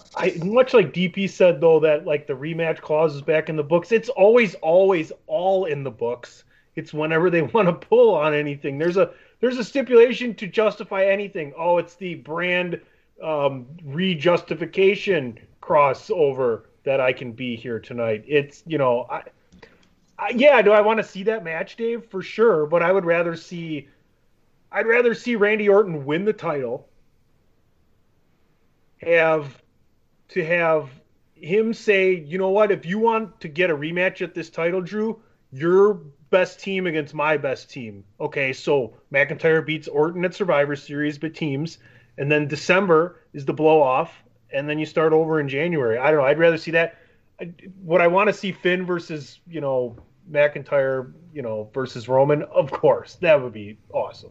Much like DP said, though, that like the rematch clause is back in the books. It's always all in the books. It's whenever they want to pull on anything. There's a stipulation to justify anything. Oh, it's the brand re-justification crossover that I can be here tonight. It's, you know, do I want to see that match, Dave? For sure. But I'd rather see Randy Orton win the title, have him say, you know what, if you want to get a rematch at this title, Drew, your best team against my best team. Okay, so McIntyre beats Orton at Survivor Series, but teams, and then December is the blow-off, and then you start over in January. I don't know. I'd rather see that. Would I want to see Finn versus, you know, McIntyre, you know, versus Roman? Of course. That would be awesome.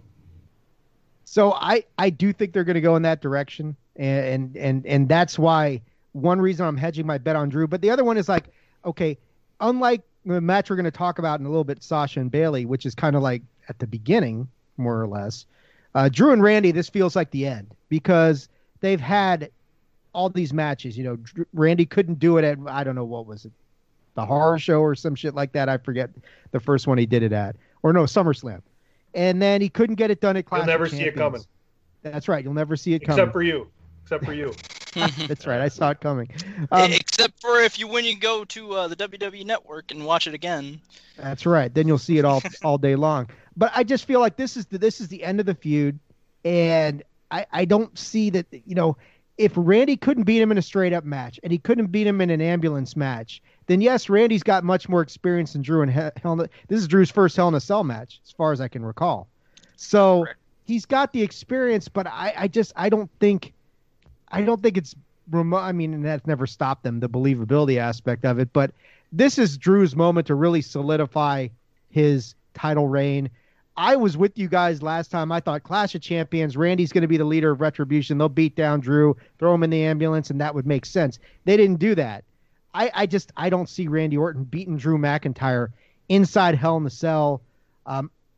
So I do think they're going to go in that direction. And that's why one reason I'm hedging my bet on Drew. But the other one is like, okay, unlike the match we're going to talk about in a little bit, Sasha and Bailey, which is kind of like at the beginning, more or less, Drew and Randy, this feels like the end because they've had all these matches. You know, Randy couldn't do it at, I don't know, what was it? The horror show or some shit like that. I forget the first one he did it at. Or no, SummerSlam. And then he couldn't get it done at Clash of Champions. You'll never see it coming. That's right. You'll never see it coming. Except for you. That's right. I saw it coming. Except for if you win, you go to the WWE Network and watch it again. That's right. Then you'll see it all day long. But I just feel like this is the end of the feud. And I don't see that, you know, if Randy couldn't beat him in a straight-up match and he couldn't beat him in an ambulance match, then yes, Randy's got much more experience than Drew. And this is Drew's first Hell in a Cell match, as far as I can recall. So correct. He's got the experience, but I don't think it's remote. I mean, and that's never stopped them, the believability aspect of it. But this is Drew's moment to really solidify his title reign. I was with you guys last time. I thought Clash of Champions, Randy's going to be the leader of Retribution. They'll beat down Drew, throw him in the ambulance, and that would make sense. They didn't do that. I don't see Randy Orton beating Drew McIntyre inside Hell in a Cell,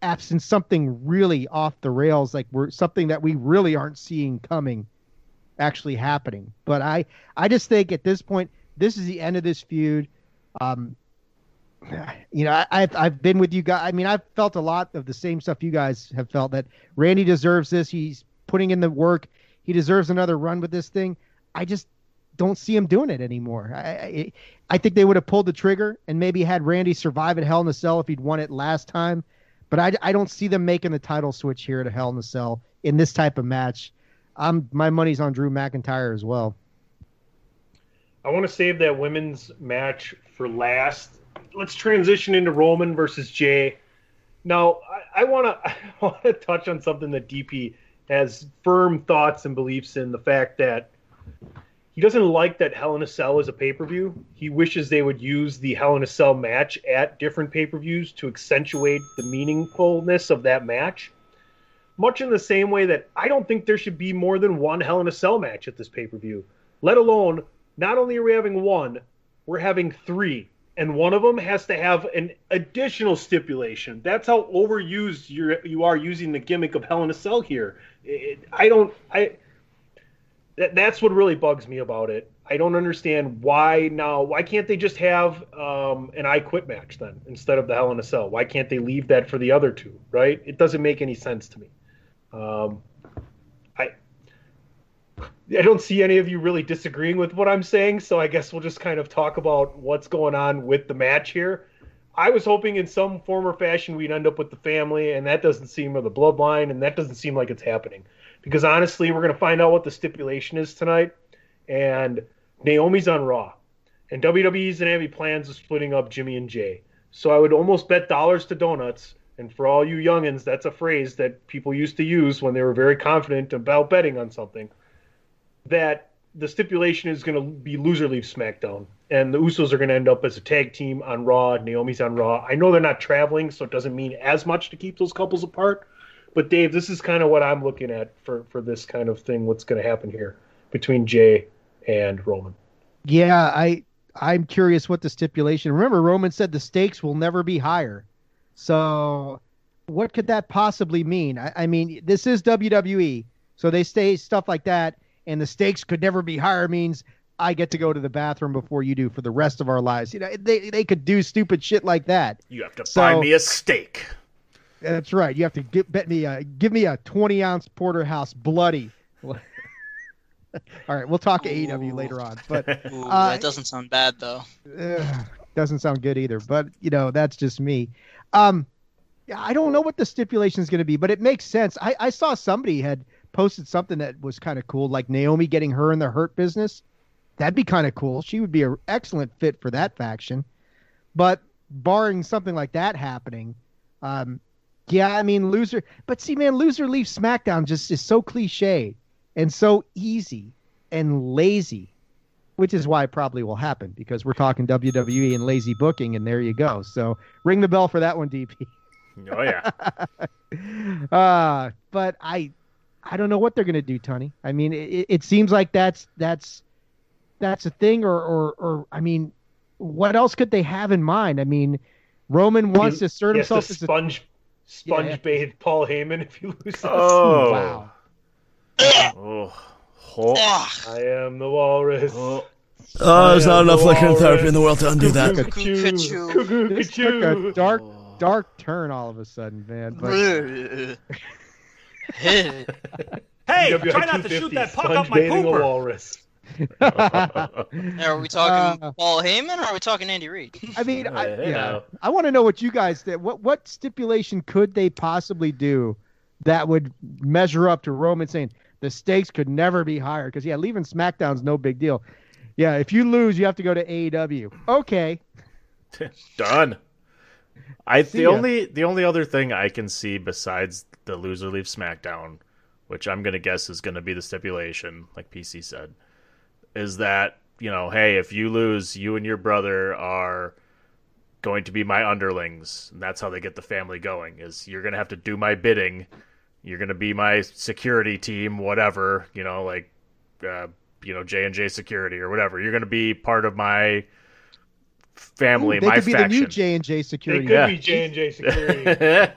absent something really off the rails, like something that we really aren't seeing coming actually happening. But I just think at this point, this is the end of this feud. You know, I've been with you guys. I mean, I've felt a lot of the same stuff you guys have felt, that Randy deserves this. He's putting in the work. He deserves another run with this thing. I just don't see him doing it anymore. I think they would have pulled the trigger and maybe had Randy survive at Hell in a Cell if he'd won it last time. But I don't see them making the title switch here to Hell in a Cell in this type of match. My money's on Drew McIntyre as well. I want to save that women's match for last. Let's transition into Roman versus Jay. Now, I want to touch on something that DP has firm thoughts and beliefs in, the fact that he doesn't like that Hell in a Cell is a pay-per-view. He wishes they would use the Hell in a Cell match at different pay-per-views to accentuate the meaningfulness of that match. Much in the same way that I don't think there should be more than one Hell in a Cell match at this pay-per-view. Let alone, not only are we having one, we're having three. And one of them has to have an additional stipulation. That's how overused you are using the gimmick of Hell in a Cell here. That's what really bugs me about it. I don't understand why now. Why can't they just have an I Quit match then instead of the Hell in a Cell? Why can't they leave that for the other two, right? It doesn't make any sense to me. I don't see any of you really disagreeing with what I'm saying, so I guess we'll just kind of talk about what's going on with the match here. I was hoping in some form or fashion we'd end up with the family, and that doesn't seem, or the bloodline, and that doesn't seem like it's happening. Because honestly, we're going to find out what the stipulation is tonight, and Naomi's on Raw, and WWE's and Abby plans of splitting up Jimmy and Jay. So I would almost bet dollars to donuts, and for all you youngins, that's a phrase that people used to use when they were very confident about betting on something, that the stipulation is going to be loser leaves SmackDown, and the Usos are going to end up as a tag team on Raw, and Naomi's on Raw. I know they're not traveling, so it doesn't mean as much to keep those couples apart. But, Dave, this is kind of what I'm looking at for this kind of thing, what's going to happen here between Jay and Roman. Yeah, I'm curious what the stipulation. Remember, Roman said the stakes will never be higher. So what could that possibly mean? I mean, this is WWE. So they say stuff like that, and the stakes could never be higher means I get to go to the bathroom before you do for the rest of our lives. You know, they could do stupid shit like that. You have to buy me a steak. That's right. You have to give me a 20-ounce porterhouse bloody. All right, we'll talk AEW later on. But that doesn't sound bad, though. Doesn't sound good either. But, you know, that's just me. I don't know what the stipulation is going to be, but it makes sense. I saw somebody had posted something that was kind of cool, like Naomi getting her in the Hurt Business. That'd be kind of cool. She would be an excellent fit for that faction. But barring something like that happening, yeah, I mean, loser. But see, man, loser leaves SmackDown just is so cliche and so easy and lazy, which is why it probably will happen, because we're talking WWE and lazy booking, and there you go. So ring the bell for that one, DP. Oh, yeah. But I don't know what they're going to do, Tony. I mean, it seems like that's a thing, or I mean, what else could they have in mind? I mean, Roman wants to assert himself as a sponge bathed Paul Heyman if you lose us. Oh, wow. I am the walrus. Oh, there's not enough liquor therapy in the world to undo that. This took a dark turn all of a sudden, man. But... Hey, try not to shoot that puck up my pooper. Now, are we talking Paul Heyman, or are we talking Andy Reid? I mean, I want to know what you guys did. What stipulation could they possibly do that would measure up to Roman saying the stakes could never be higher? Because leaving SmackDown's no big deal. Yeah, if you lose, you have to go to AEW. Okay, done. The only other thing I can see besides the loser leaves SmackDown, which I'm gonna guess is gonna be the stipulation, like PC said, is that, you know, hey, if you lose, you and your brother are going to be my underlings. And that's how they get the family going, is you're going to have to do my bidding. You're going to be my security team, whatever, you know, like, you know, J&J security or whatever. You're going to be part of my family, my faction. They could be the new J&J security. They could be J&J security.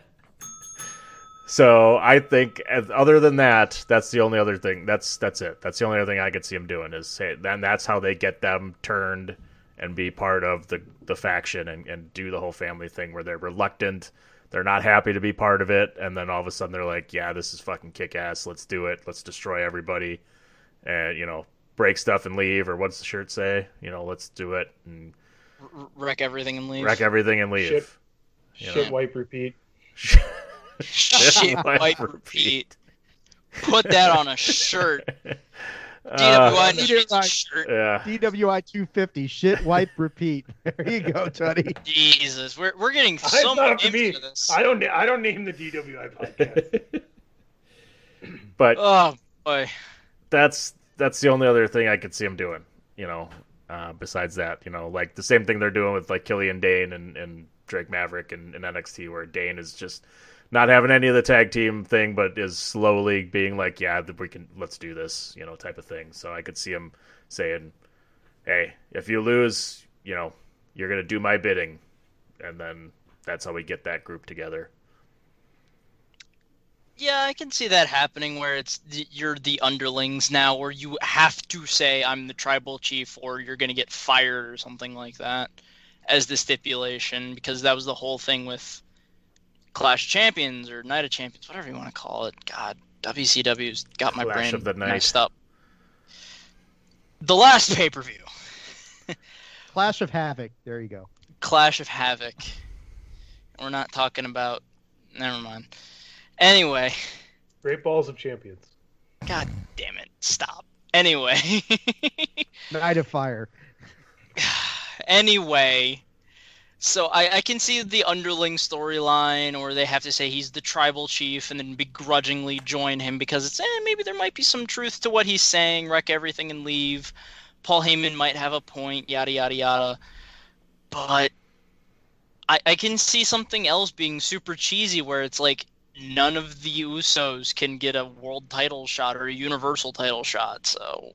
So I think, other than that, that's the only other thing. That's it. That's the only other thing I could see them doing is, hey, then that's how they get them turned and be part of the faction and do the whole family thing where they're reluctant, they're not happy to be part of it, and then all of a sudden they're like, yeah, this is fucking kick-ass. Let's do it. Let's destroy everybody and, you know, break stuff and leave, or what's the shirt say? You know, let's do it and wreck everything and leave. Shit, wipe, repeat. Shit, wipe, repeat. Put that on a shirt. DWI shirt. Yeah. DWI 250. Shit, wipe, repeat. There you go, Tony. Jesus, we're getting so much into this. I don't name the DWI podcast. But oh boy, that's the only other thing I could see them doing. You know, besides that, you know, like the same thing they're doing with like Killian Dane and Drake Maverick and NXT, where Dane is just not having any of the tag team thing, but is slowly being like, yeah, let's do this, you know, type of thing. So I could see him saying, hey, if you lose, you know, you're going to do my bidding. And then that's how we get that group together. Yeah, I can see that happening where it's you're the underlings now, or you have to say I'm the tribal chief or you're going to get fired or something like that as the stipulation, because that was the whole thing with Clash of Champions or Night of Champions, whatever you want to call it. God, WCW's got my Clash brain messed up. The last pay-per-view. Clash of Havoc. There you go. Clash of Havoc. We're not talking about... Never mind. Anyway. Great Balls of Champions. God damn it. Stop. Anyway. Night of Fire. Anyway... So I can see the underling storyline, or they have to say he's the tribal chief and then begrudgingly join him because it's, maybe there might be some truth to what he's saying, wreck everything and leave. Paul Heyman might have a point, yada, yada, yada. But I can see something else being super cheesy where it's like none of the Usos can get a world title shot or a universal title shot, so...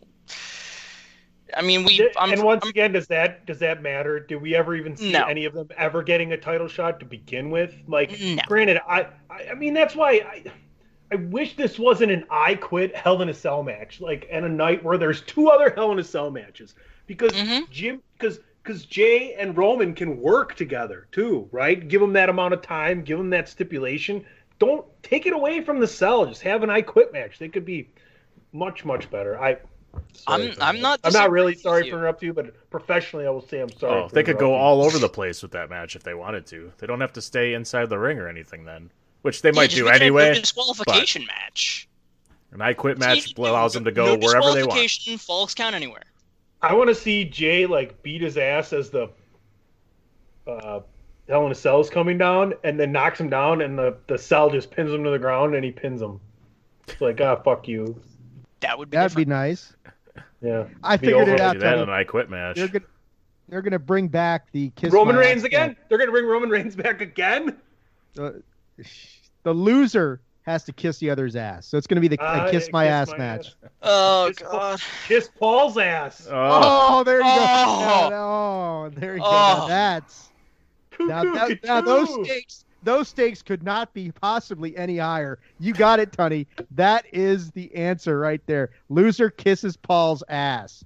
I mean, again, does that matter? Do we ever even see any of them ever getting a title shot to begin with? Like, granted, I mean, that's why I, I wish this wasn't an I Quit Hell in a Cell match, like, and a night where there's two other Hell in a Cell matches, because because Jay and Roman can work together too, right? Give them that amount of time, give them that stipulation. Don't take it away from the Cell. Just have an I Quit match. They could be much, much better. I'm not really sorry to interrupt you, but professionally, I will say I'm sorry. They could go all over the place with that match if they wanted to. They don't have to stay inside the ring or anything then. Which they might do anyway. A disqualification match. An I Quit match allows them to go wherever they want. Falls count anywhere. I want to see Jay like beat his ass as the Hell in a Cell is coming down, and then knocks him down, and the Cell just pins him to the ground, and he pins him. It's like, ah, fuck you. That'd be nice. Yeah, I figured it out. That in an I Quit match. They're gonna bring back the kiss. Roman Reigns again. They're gonna bring Roman Reigns back again. The loser has to kiss the other's ass. So it's going to be the kiss my ass match. Oh, God. Kiss Paul's ass. Oh, there you go. Oh, there you go. That's... Now, those stakes could not be possibly any higher. You got it, Tunny. That is the answer right there. Loser kisses Paul's ass.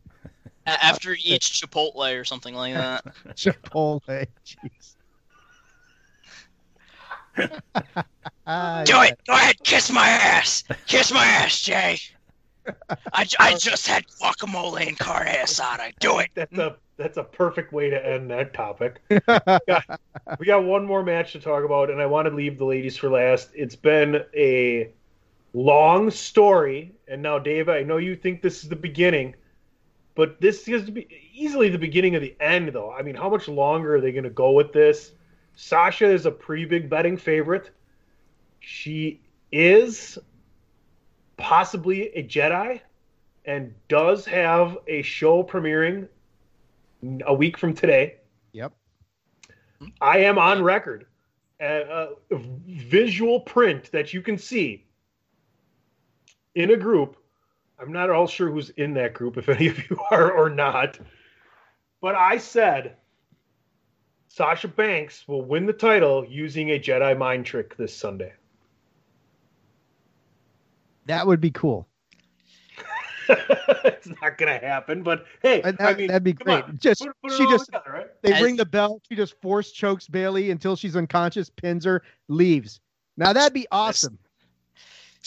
After each Chipotle or something like that. Chipotle. Jeez. Do it! Go ahead, kiss my ass! Kiss my ass, Jay! I just had guacamole and carne asada. Do it! That's a perfect way to end that topic. We got one more match to talk about, and I want to leave the ladies for last. It's been a long story, and now, Dave, I know you think this is the beginning, but this is easily the beginning of the end, though. I mean, how much longer are they going to go with this? Sasha is a pretty big betting favorite. She is possibly a Jedi and does have a show premiering a week from today. Yep. I am on record. A visual print that you can see in a group. I'm not all sure who's in that group, if any of you are or not. But I said... Sasha Banks will win the title using a Jedi mind trick this Sunday. That would be cool. It's not going to happen, but hey, that'd be great. They ring the bell. She just force chokes Bailey until she's unconscious, pins her, leaves. Now that'd be awesome.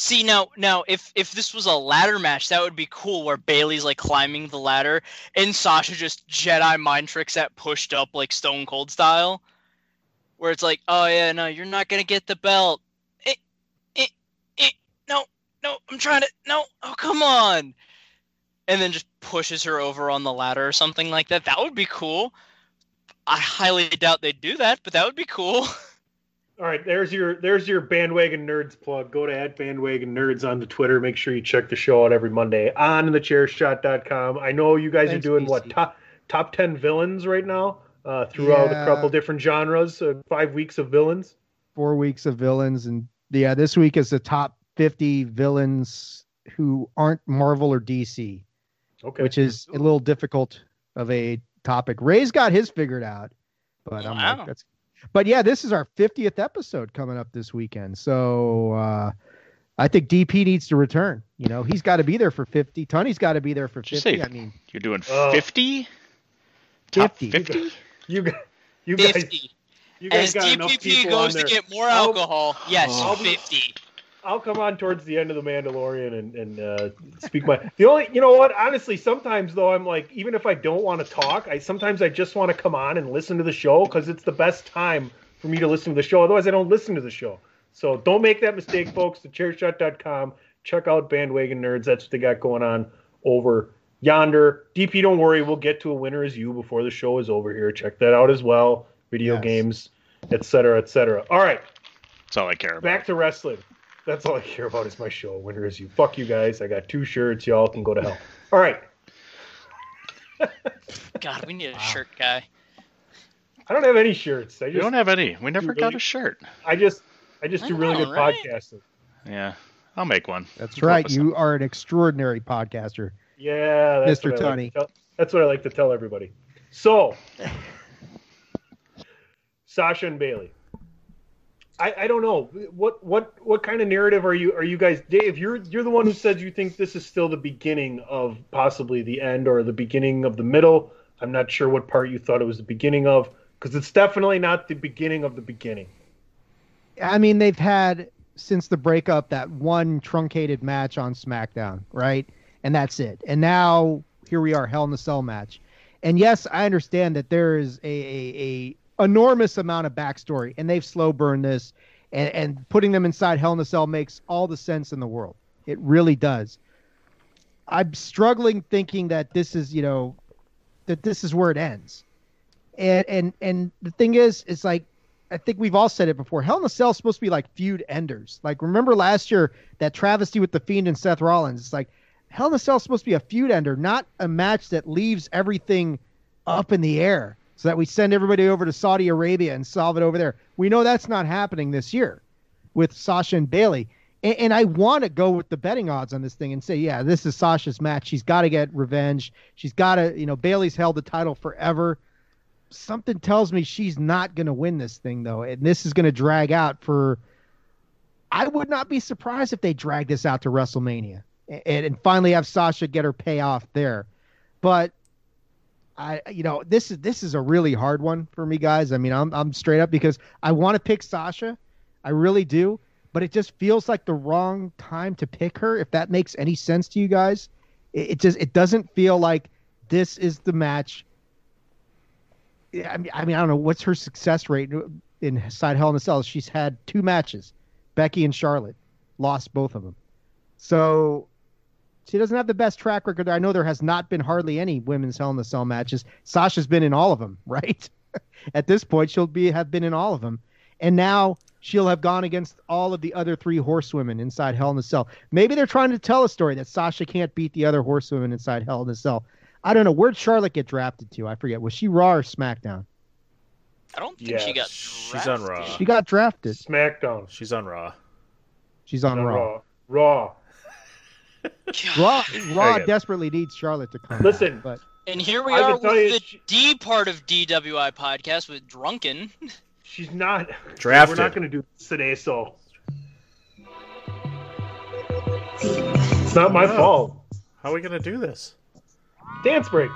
See, now if this was a ladder match, that would be cool, where Bailey's like climbing the ladder and Sasha just Jedi mind tricks that pushed up like Stone Cold style, where it's like, oh yeah, no, you're not gonna get the belt. No, I'm trying to, no, oh come on, and then just pushes her over on the ladder or something like that. That would be cool. I highly doubt they'd do that, but that would be cool. All right, there's your Bandwagon Nerds plug. Go to @BandwagonNerds on the Twitter. Make sure you check the show out every Monday on thechairshot.com. I know you guys are doing top 10 villains right now throughout a couple different genres. 5 weeks of villains, 4 weeks of villains, and yeah, this week is the top 50 villains who aren't Marvel or DC. Okay, which is a little difficult of a topic. Ray's got his figured out, but wow. I'm like that's. But yeah, this is our 50th episode coming up this weekend. So I think DP needs to return. You know, he's got to be there for 50. Tony's got to be there for 50. You're doing 50? Top 50? You guys 50. You guys got enough people on there. As DPP goes to get more alcohol, yes, 50. I'll come on towards the end of The Mandalorian and speak my... You know what? Honestly, sometimes, though, I'm like, even if I don't want to talk, sometimes I just want to come on and listen to the show because it's the best time for me to listen to the show. Otherwise, I don't listen to the show. So don't make that mistake, folks. Thechairshot.com. Check out Bandwagon Nerds. That's what they got going on over yonder. DP, don't worry. We'll get to A Winner Is You before the show is over here. Check that out as well. Video games, etc., etc. All right. That's all I care about. Back to wrestling. That's all I care about is my show. Winner Is You. Fuck you guys. I got 2 shirts. Y'all can go to hell. All right. God, we need a shirt guy. I don't have any shirts. We don't have any. We never got a shirt. I just do really good podcasting. Yeah. I'll make one. That's right. You are an extraordinary podcaster. Yeah. Mr. Tony. That's what I like to tell everybody. So, Sasha and Bailey. I don't know what kind of narrative are you guys, Dave? You're the one who said you think this is still the beginning of possibly the end or the beginning of the middle. I'm not sure what part you thought it was the beginning of, because it's definitely not the beginning of the beginning. I mean, they've had since the breakup that one truncated match on SmackDown, right? And that's it. And now here we are, Hell in a Cell match. And yes, I understand that there is a enormous amount of backstory, and they've slow burned this, and putting them inside Hell in a Cell makes all the sense in the world. It really does. I'm struggling thinking that this is, you know, that this is where it ends. And the thing is, it's like, I think we've all said it before. Hell in a Cell is supposed to be like feud enders. Like, remember last year, that travesty with The Fiend and Seth Rollins? It's like, Hell in a Cell is supposed to be a feud ender, not a match that leaves everything up in the air so that we send everybody over to Saudi Arabia and solve it over there. We know that's not happening this year with Sasha and Bayley. And I want to go with the betting odds on this thing and say, yeah, this is Sasha's match. She's got to get revenge. She's got to, you know, Bayley's held the title forever. Something tells me she's not going to win this thing, though, and this is going to drag out for... I would not be surprised if they drag this out to WrestleMania and finally have Sasha get her payoff there. But, this is a really hard one for me, guys. I mean, I'm straight up, because I want to pick Sasha. I really do. But it just feels like the wrong time to pick her, if that makes any sense to you guys. It doesn't feel like this is the match... I don't know. What's her success rate inside Hell in a Cell? She's had two matches. Becky and Charlotte, lost both of them. So she doesn't have the best track record. I know there has not been hardly any women's Hell in a Cell matches. Sasha's been in all of them, right? At this point, she'll have been in all of them. And now she'll have gone against all of the other three horsewomen inside Hell in a Cell. Maybe they're trying to tell a story that Sasha can't beat the other horsewomen inside Hell in a Cell. I don't know. Where'd Charlotte get drafted to? I forget. Was she Raw or SmackDown? I don't think she got drafted. She's on Raw. She got drafted. SmackDown. She's on Raw. She's on Raw. Raw desperately needs Charlotte to come. Listen. But... And here we are with the D part of DWI podcast with Drunken. She's not drafted. We're not going to do this today, so. It's not my fault. How are we going to do this? Dance break.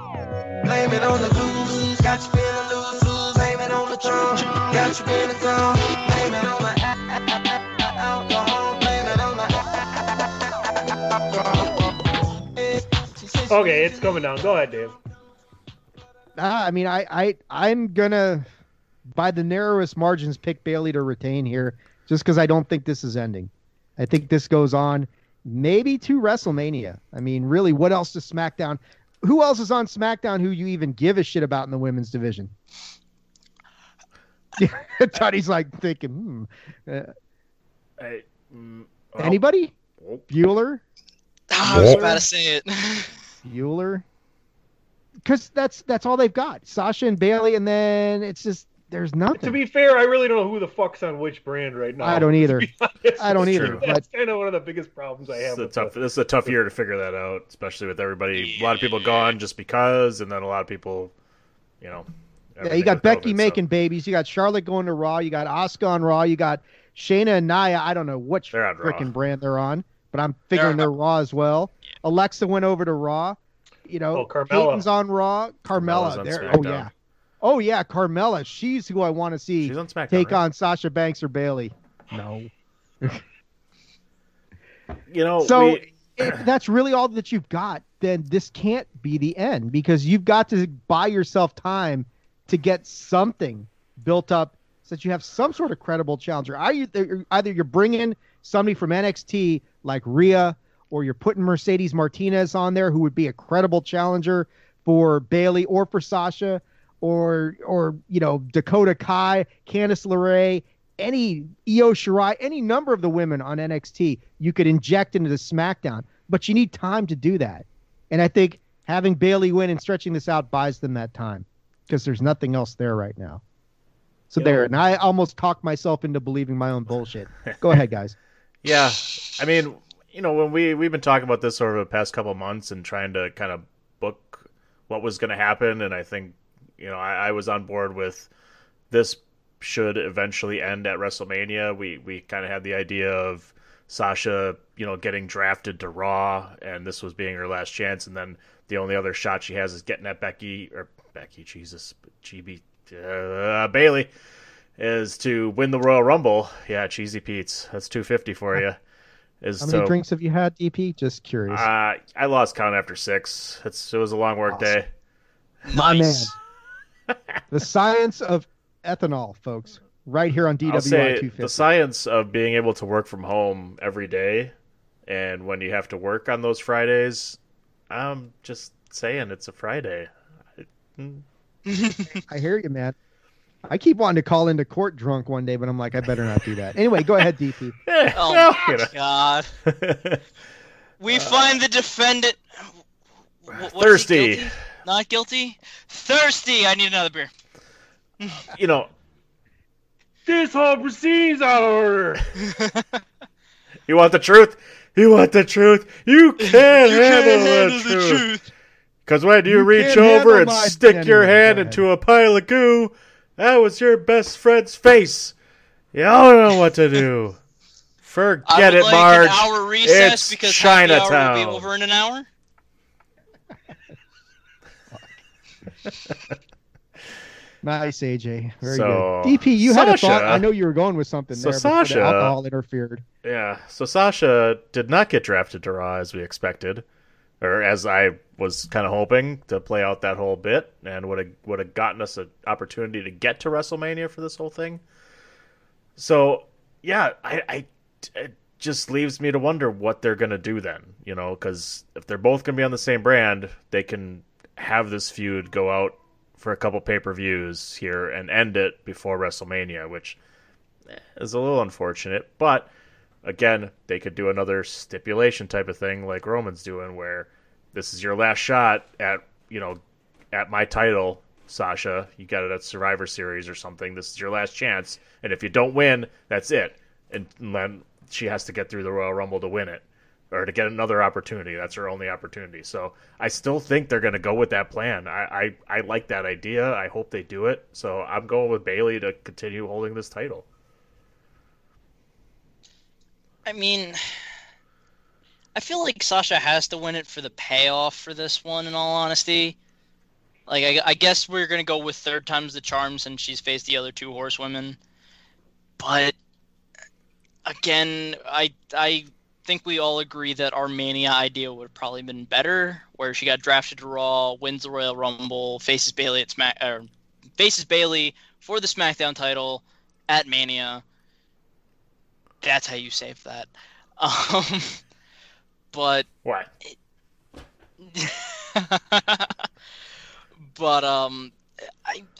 Blame it on the blues. Got you feeling loose, blues. Blame it on the drum. Got you feeling gone. Blame it on my alcohol. Blame it on my. Okay, it's coming down. Go ahead, Dave. I'm gonna, by the narrowest margins, pick Bayley to retain here, just because I don't think this is ending. I think this goes on. Maybe to WrestleMania. I mean, really, what else does SmackDown... Who else is on SmackDown who you even give a shit about in the women's division? Tony's like thinking, Anybody? Bueller? I was about to say it. Bueller? Because that's all they've got. Sasha and Bayley, and then it's just... There's nothing. To be fair, I really don't know who the fuck's on which brand right now. I don't either. I don't either. That's kind of one of the biggest problems I have. This is a tough year to figure that out, especially with everybody. A lot of people gone just because, and then a lot of people, you know. Yeah, you got Becky making babies. You got Charlotte going to Raw. You got Asuka on Raw. You got Shayna and Nia. I don't know what freaking brand they're on, but I'm figuring they're Raw as well. Alexa went over to Raw. You know, Peyton's on Raw. Carmella. There. Oh, yeah. Oh, yeah, Carmella. She's who I want to see take on Sasha Banks or Bayley. No. If that's really all that you've got, then this can't be the end, because you've got to buy yourself time to get something built up so that you have some sort of credible challenger. Either you're bringing somebody from NXT like Rhea, or you're putting Mercedes Martinez on there, who would be a credible challenger for Bayley or for Sasha. Or Dakota Kai, Candice LeRae, any Io Shirai, any number of the women on NXT you could inject into the SmackDown. But you need time to do that. And I think having Bayley win and stretching this out buys them that time, because there's nothing else there right now. So and I almost talked myself into believing my own bullshit. Go ahead, guys. Yeah, I mean, you know, when we've been talking about this over the past couple of months and trying to kind of book what was going to happen, and I think, you know, I was on board with this should eventually end at WrestleMania. We kind of had the idea of Sasha, you know, getting drafted to Raw, and this was being her last chance. And then the only other shot she has is getting at Bayley, is to win the Royal Rumble. Yeah, Cheesy Pete's. That's $250 for you. How many drinks have you had, DP? Just curious. I lost count after 6. It was a long work day. My man. The science of ethanol, folks. Right here on DWI 250. The science of being able to work from home every day, and when you have to work on those Fridays, I'm just saying it's a Friday. I hear you, man. I keep wanting to call into court drunk one day, but I'm like, I better not do that. Anyway, go ahead, DP. Oh, my God. We find the defendant... Thirsty. Guilty? Not guilty? Thirsty! I need another beer. You know... This whole proceeding's out of order. You want the truth? You want the truth? You can't handle the truth. Because when you reach over and stick your hand into a pile of goo, that was your best friend's face. You don't know what to do. Forget it, Marge. An hour recess it's because Chinatown. Half the hour will be over in an hour. Nice, AJ. Very good. DP, you had a thought. I know you were going with something Sasha, the alcohol interfered. Yeah. So Sasha did not get drafted to Raw as we expected, or as I was kind of hoping to play out that whole bit, and would have gotten us an opportunity to get to WrestleMania for this whole thing. So, yeah, it just leaves me to wonder what they're going to do then, you know, because if they're both going to be on the same brand, they can have this feud go out for a couple pay-per-views here and end it before WrestleMania, which is a little unfortunate. But, again, they could do another stipulation type of thing like Roman's doing, where this is your last shot at my title, Sasha. You got it at Survivor Series or something. This is your last chance. And if you don't win, that's it. And then she has to get through the Royal Rumble to win it, or to get another opportunity. That's her only opportunity. So I still think they're going to go with that plan. I like that idea. I hope they do it. So I'm going with Bayley to continue holding this title. I mean, I feel like Sasha has to win it for the payoff for this one, in all honesty. Like, I guess we're going to go with third time's the charm since she's faced the other two horsewomen. But, again, I think we all agree that our Mania idea would have probably been better, where she got drafted to Raw, wins the Royal Rumble, faces Bayley for the SmackDown title at Mania. That's how you save that. But what? But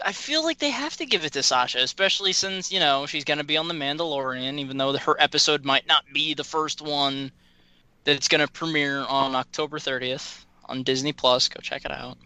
I feel like they have to give it to Sasha, especially since, you know, she's going to be on The Mandalorian, even though her episode might not be the first one that's going to premiere on October 30th on Disney+. Go check it out.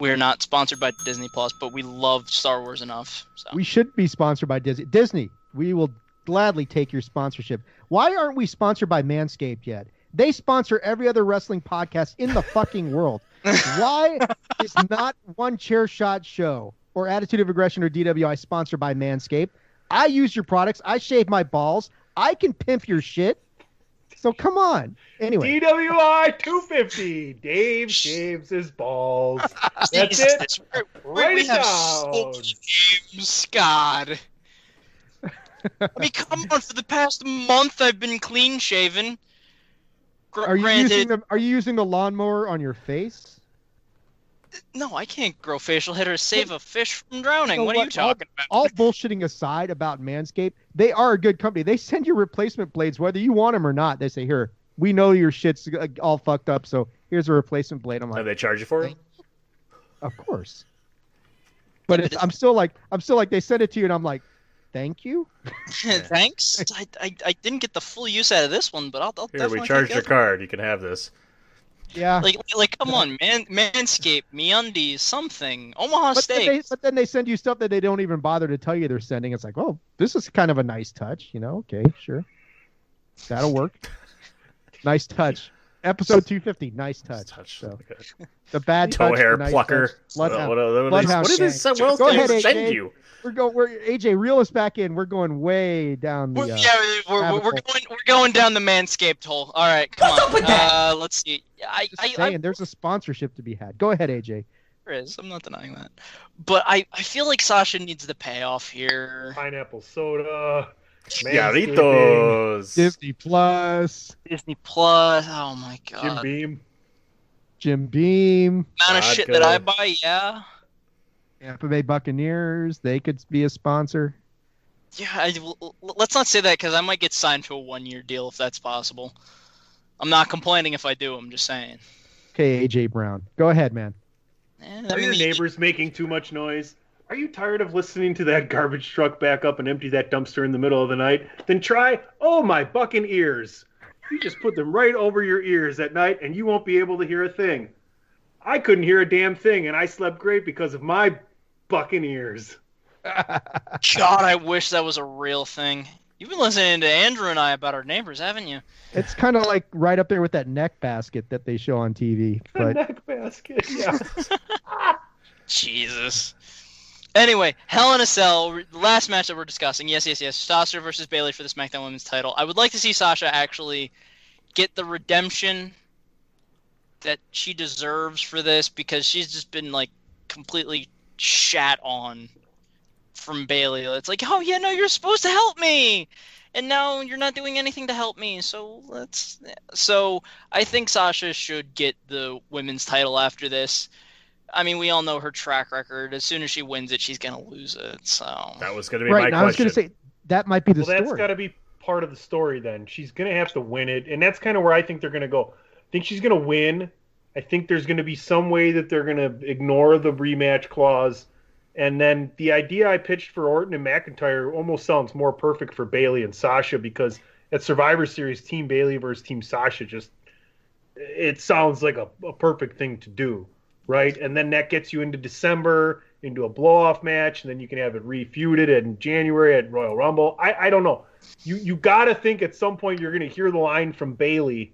We're not sponsored by Disney+, but we love Star Wars enough. So. We should be sponsored by Disney. Disney, we will gladly take your sponsorship. Why aren't we sponsored by Manscaped yet? They sponsor every other wrestling podcast in the fucking world. Why is not one Chair Shot Show or Attitude of Aggression or DWI sponsored by Manscaped? I use your products. I shave my balls. I can pimp your shit. So come on. Anyway. DWI 250. Dave shaves his balls. That's it. We have so many games. God. I mean, come on. For the past month, I've been clean shaven. Are you using the lawnmower on your face? No, I can't grow facial hair to save a fish from drowning. So what are you talking about? All bullshitting aside about Manscaped, they are a good company. They send you replacement blades, whether you want them or not. They say, here, we know your shit's all fucked up, so here's a replacement blade. I'm like, do they charge you for it? Of course. But I'm still like, they send it to you, and I'm like, thank you. Thanks. I didn't get the full use out of this one, but I'll definitely. Here, we charged your card. You can have this. Yeah. Like come on, man. Manscaped, MeUndies, something. Omaha Steaks. But then they send you stuff that they don't even bother to tell you they're sending. It's like, oh, this is kind of a nice touch. You know, okay, sure. That'll work. Nice touch. Episode 250. Nice touch. So. The bad toe touch, hair nice plucker. Touch. Bloodhound. What is this? Go ahead, AJ. Send you. AJ, reel us back in. We're going way down the. We're going down the Manscaped hole. All right, come What's on. Up with that? Let's see. I'm saying there's a sponsorship to be had. Go ahead, AJ. There is. I'm not denying that. But I feel like Sasha needs the payoff here. Pineapple soda. Manscaping. Disney Plus. Oh my god. Jim Beam. Amount of shit that I buy, yeah. Tampa Bay Buccaneers. They could be a sponsor. Yeah, let's not say that because I might get signed to a 1-year deal if that's possible. I'm not complaining if I do. I'm just saying. Okay, AJ Brown. Go ahead, man. Are your neighbors making too much noise? Are you tired of listening to that garbage truck back up and empty that dumpster in the middle of the night? Then try, oh my bucking ears. You just put them right over your ears at night and you won't be able to hear a thing. I couldn't hear a damn thing and I slept great because of my bucking ears. God, I wish that was a real thing. You've been listening to Andrew and I about our neighbors, haven't you? It's kind of like right up there with that neck basket that they show on TV. The neck basket, yeah. Jesus. Anyway, Hell in a Cell, last match that we're discussing. Yes. Sasha versus Bayley for the SmackDown Women's title. I would like to see Sasha actually get the redemption that she deserves for this because she's just been, like, completely shat on from Bayley. It's like, oh, yeah, no, you're supposed to help me. And now you're not doing anything to help me. So I think Sasha should get the women's title after this. I mean, we all know her track record. As soon as she wins it, she's going to lose it. So that was going to be my question. I was going to say that might be the story. That's got to be part of the story then. She's going to have to win it, and that's kind of where I think they're going to go. I think she's going to win. I think there's going to be some way that they're going to ignore the rematch clause, and then the idea I pitched for Orton and McIntyre almost sounds more perfect for Bayley and Sasha because at Survivor Series, Team Bayley versus Team Sasha it sounds like a perfect thing to do. Right, and then that gets you into December, into a blow-off match, and then you can have it refuted in January at Royal Rumble. I don't know. You got to think at some point you're going to hear the line from Bayley,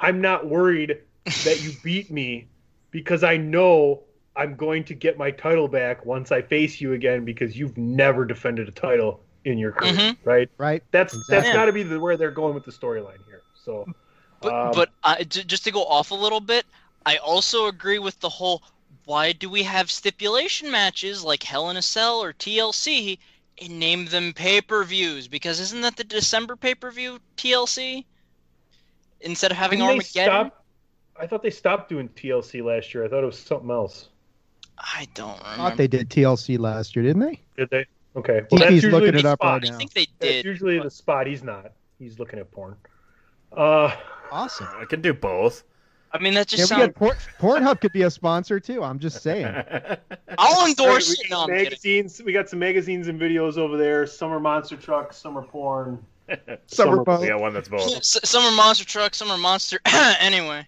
I'm not worried that you beat me because I know I'm going to get my title back once I face you again because you've never defended a title in your career, right? Right. That's got to be where they're going with the storyline here. So, but just to go off a little bit, I also agree with the whole, why do we have stipulation matches like Hell in a Cell or TLC and name them pay-per-views? Because isn't that the December pay-per-view TLC? Instead of having Armageddon? I thought they stopped doing TLC last year. I thought it was something else. I don't remember. I thought they did TLC last year, didn't they? Did they? Okay. Well, he's looking it up right now. I think they did. That's usually the spot. He's not. He's looking at porn. Awesome. I can do both. I mean, that just sounds... Pornhub could be a sponsor, too. I'm just saying. I'll endorse it. No, magazines. We got some magazines and videos over there. Some are monster trucks. Some are porn. some are both. We got one that's both. Some are monster trucks. Some are monster... anyway.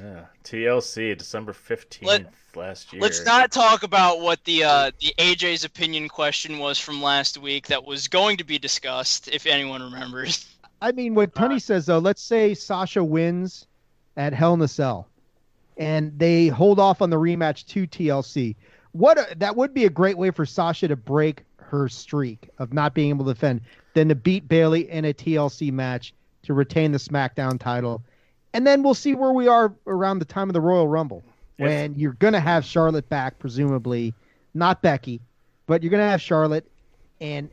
Yeah. TLC, December 15th last year. Let's not talk about what the AJ's opinion question was from last week that was going to be discussed, if anyone remembers. I mean, what Tony says, though, let's say Sasha wins... at Hell in a Cell, and they hold off on the rematch to TLC. That would be a great way for Sasha to break her streak of not being able to defend, then to beat Bayley in a TLC match to retain the SmackDown title. And then we'll see where we are around the time of the Royal Rumble, when you're going to have Charlotte back, presumably, not Becky, but you're going to have Charlotte. And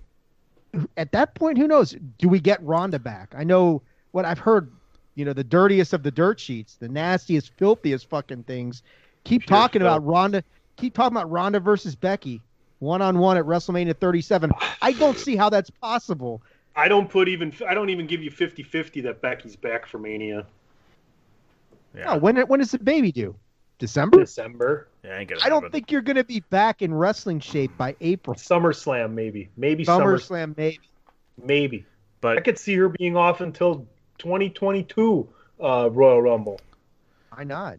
at that point, who knows? Do we get Ronda back? I know what I've heard. You know, the dirtiest of the dirt sheets, the nastiest, filthiest fucking things. Keep talking about Ronda versus Becky, 1-on-1 at WrestleMania 37. I don't see how that's possible. I don't even give you 50-50 that Becky's back for Mania. Yeah. No, when does the baby do? December. Yeah, I don't think you're going to be back in wrestling shape by April. SummerSlam, maybe. Maybe SummerSlam. But I could see her being off until 2022 Royal Rumble. Why not?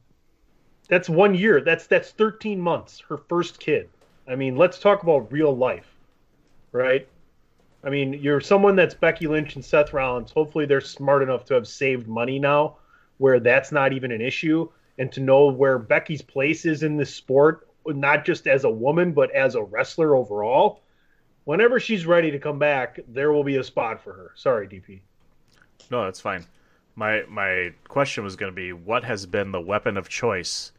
That's 1 year. That's 13 months. Her first kid. I mean, let's talk about real life, right? I mean, you're someone that's Becky Lynch and Seth Rollins. Hopefully, they're smart enough to have saved money now where that's not even an issue, and to know where Becky's place is in this sport, not just as a woman, but as a wrestler overall. Whenever she's ready to come back, there will be a spot for her. Sorry, DP. No, that's fine. My question was going to be, what has been the weapon of choice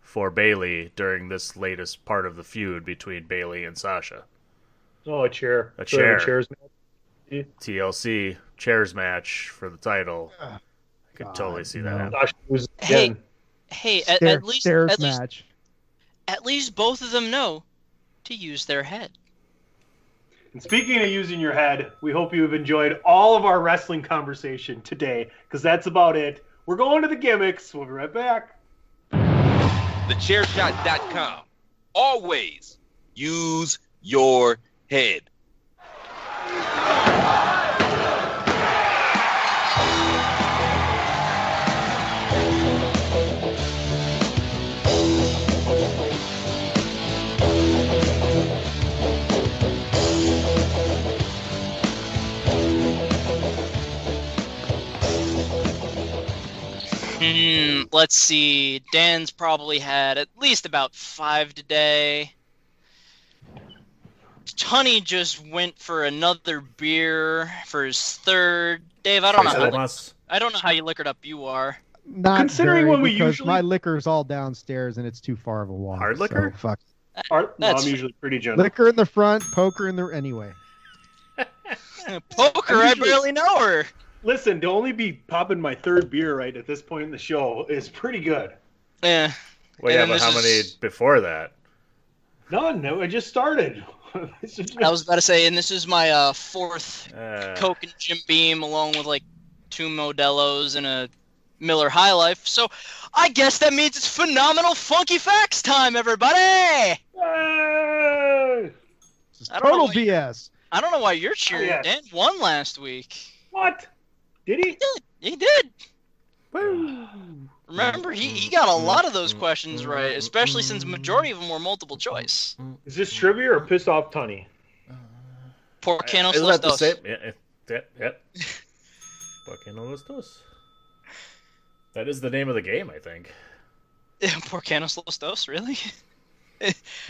for Bayley during this latest part of the feud between Bayley and Sasha? Oh, a chair. A chair. Chairs match. TLC chairs match for the title. I could totally see that. Hey, at least both of them know to use their head. And speaking of using your head, we hope you've enjoyed all of our wrestling conversation today, because that's about it. We're going to the gimmicks. We'll be right back. TheChairShot.com. Always use your head. Let's see. Dan's probably had at least about 5 today. Honey just went for another beer for his 3rd. Dave, I don't know how liquored up you are. Not considering very, when we usually my liquor's all downstairs and it's too far of a walk. Hard liquor? So fuck. I'm usually pretty gentle. Liquor in the front, poker in the anyway. Poker, I barely know her. Listen, to only be popping my 3rd beer right at this point in the show is pretty good. Yeah. Well, yeah, but how many before that? None. I just started. I was about to say, and this is my 4th Coke and Jim Beam, along with like 2 Modelo's and a Miller High Life. So I guess that means it's phenomenal funky facts time, everybody! This is total BS. I don't know why you're cheering. Oh, yes. Dan won last week. What? Did he? He did. Woo. Remember, he got a lot of those questions right, especially since the majority of them were multiple choice. Is this trivia or piss off Tunny? Por qué no los dos? Yeah. Por qué no los dos? That is the name of the game, I think. Por qué no los dos, really?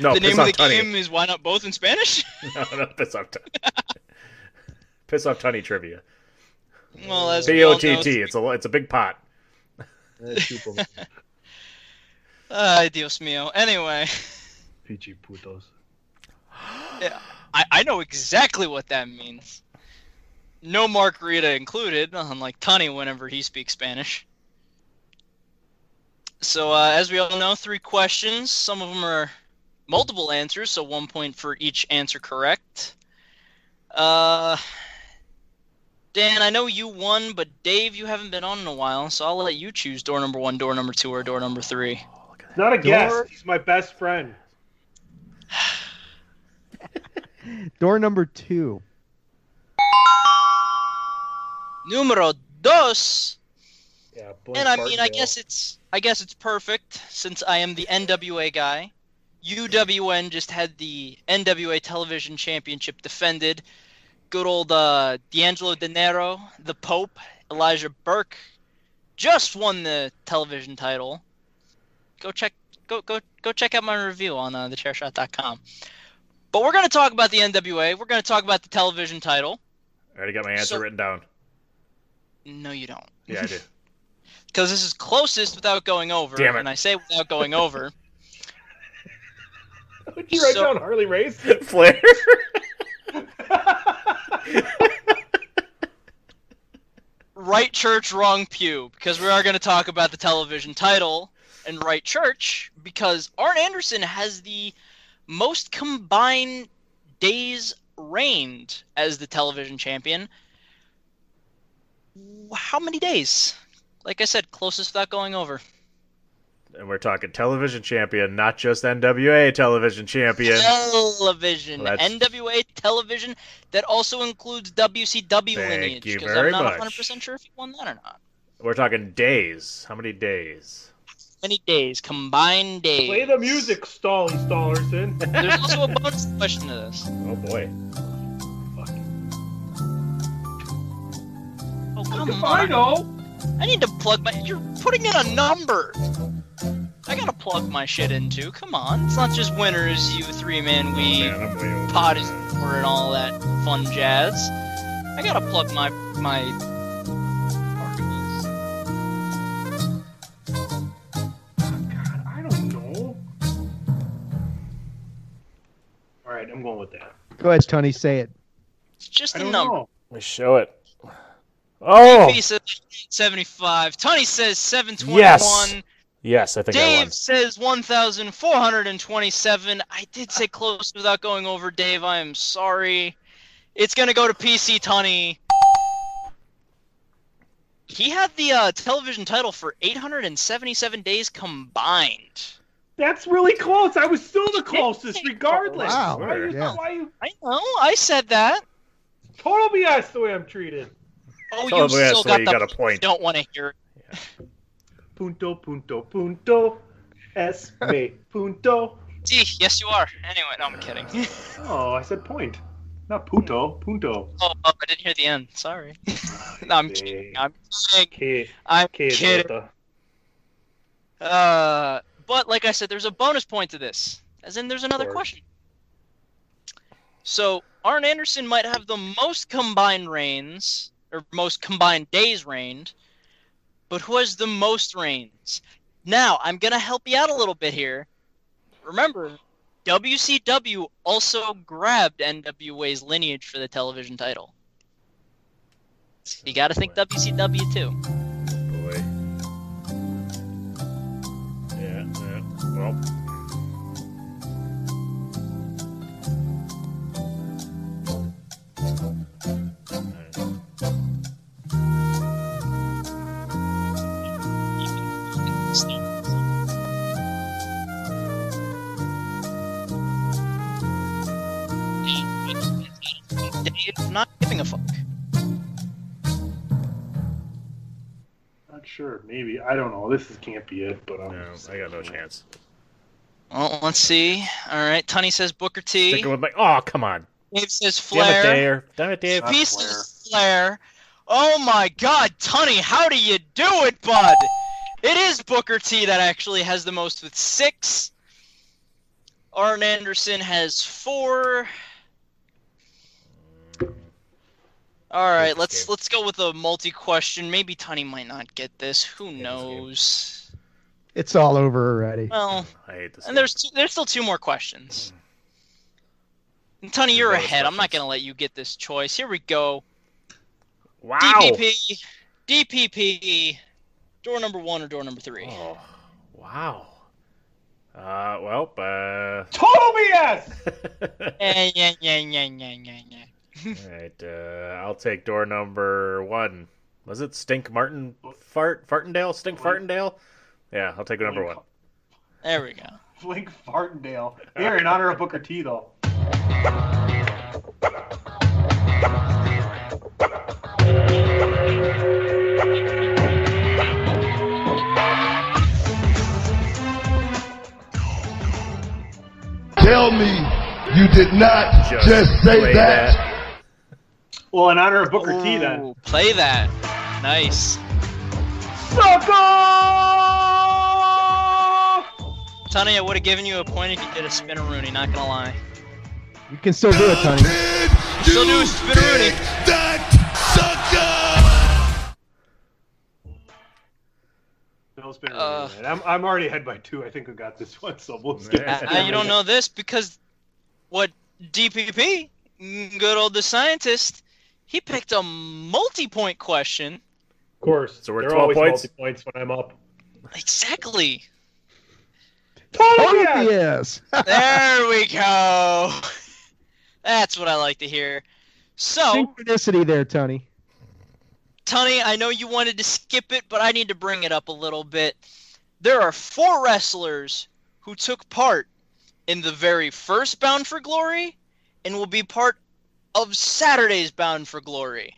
No, the name of the game is Why Not Both in Spanish? No, piss off Tunny. Piss off Tunny trivia. Well, as P-O-T-T. Well, it's a big pot. Dios mío. Anyway. Pichi putos. Yeah, I know exactly what that means. No margarita included, unlike Tony whenever he speaks Spanish. So, as we all know, 3 questions. Some of them are multiple answers, so 1 point for each answer correct. Dan, I know you won, but Dave, you haven't been on in a while, so I'll let you choose door number 1, door number 2, or door number 3. Not a guess. He's my best friend. Door number 2. Número 2. Yeah, and I guess it's perfect since I am the NWA guy. UWN just had the NWA Television Championship defended. Good old D'Angelo De Niro, the Pope, Elijah Burke, just won the television title. Go check out my review on thechairshot.com. But we're going to talk about the NWA. We're going to talk about the television title. I already got my answer written down. No, you don't. Yeah, I do. Because this is closest without going over. Damn it. And I say without going over. Would you write down Harley Race? Flair? Right church, wrong pew, because we are going to talk about the television title. And right church, because Arn Anderson has the most combined days reigned as the television champion. How many days? Like I said, closest without going over. And we're talking television champion, not just NWA television champion. Television. Well, NWA television that also includes WCW lineage. Thank you very much. I'm not 100% sure if he won that or not. We're talking days. How many days? Many days. Combined days. Play the music, Stolly Stollerson. There's also a bonus question to this. Oh, boy. Fuck. Oh, come on. I know. I need to plug my... You're putting in a number! I gotta plug my shit in, too. Come on. It's not just winners, you three-man weave, potties, and all that fun jazz. I gotta plug my articles. God, I don't know. Alright, I'm going with that. Go ahead, Tony. Say it. It's just a number. Let me show it. Oh! JP says 75. Tony says 721. Yes. Yes, I think Dave I won. Dave says 1,427. I did say close without going over, Dave. I am sorry. It's going to go to PC Tony. He had the television title for 877 days combined. That's really close. I was still the closest, regardless. Wow. I know. I said that. Total BS the way I'm treated. Oh, you still got a point. Don't want to hear it. Yeah. Punto, punto, punto. S, me, punto. Gee, yes, you are. Anyway, no, I'm kidding. Oh, I said point. Not punto, punto. Oh, I didn't hear the end. Sorry. No, I'm kidding. I'm kidding. I'm kidding. But, like I said, there's a bonus point to this. As in, there's another question. So, Arn Anderson might have the most combined reigns... or most combined days reigned, but who has the most reigns? Now, I'm going to help you out a little bit here. Remember, WCW also grabbed NWA's lineage for the television title. So you got to think WCW, too. Boy. Yeah, well... not giving a fuck. Not sure. Maybe. I don't know. This can't be it, but I got no chance. Well, let's see. All right. Tony says Booker T. Sticking with my... Oh, come on. Dave says Flair. Damn it, Dave. Peace says Flair. Oh, my God. Tony, how do you do it, bud? It is Booker T that actually has the most with 6. Arn Anderson has 4... All right, let's go with a multi-question. Maybe Tony might not get this. Who knows? It's all over already. Well, I hate this. And there's still 2 more questions. And Tony, you're ahead. I'm not going to let you get this choice. Here we go. Wow. DPP, door number 1 or door number 3? Oh, wow. Total BS! Yeah. All right, I'll take door number 1. Was it Stink Martin Fartindale? Stink Fartindale? Yeah, I'll take number 1. There we go. Flink Fartindale. Here in honor of Booker T, though. Tell me you did not just say that. Well, in honor of Booker T, then. Play that. Nice. Sucker! Tony, I would have given you a point if you did a spin-a-rooney, not gonna lie. You can still do it, Tony. Still do a spin-a-rooney. That sucker! No spin-a-rooney. I'm already ahead by 2. I think we got this one, so we'll skip it. You don't know this because what DPP... Good old the scientist. He picked a multi-point question. Of course. So we're there 12 always points. Multi-points when I'm up. Exactly. Yes. There we go. That's what I like to hear. So synchronicity there, Tony. Tony, I know you wanted to skip it, but I need to bring it up a little bit. There are 4 wrestlers who took part in the very first Bound for Glory. And will be part of Saturday's Bound for Glory.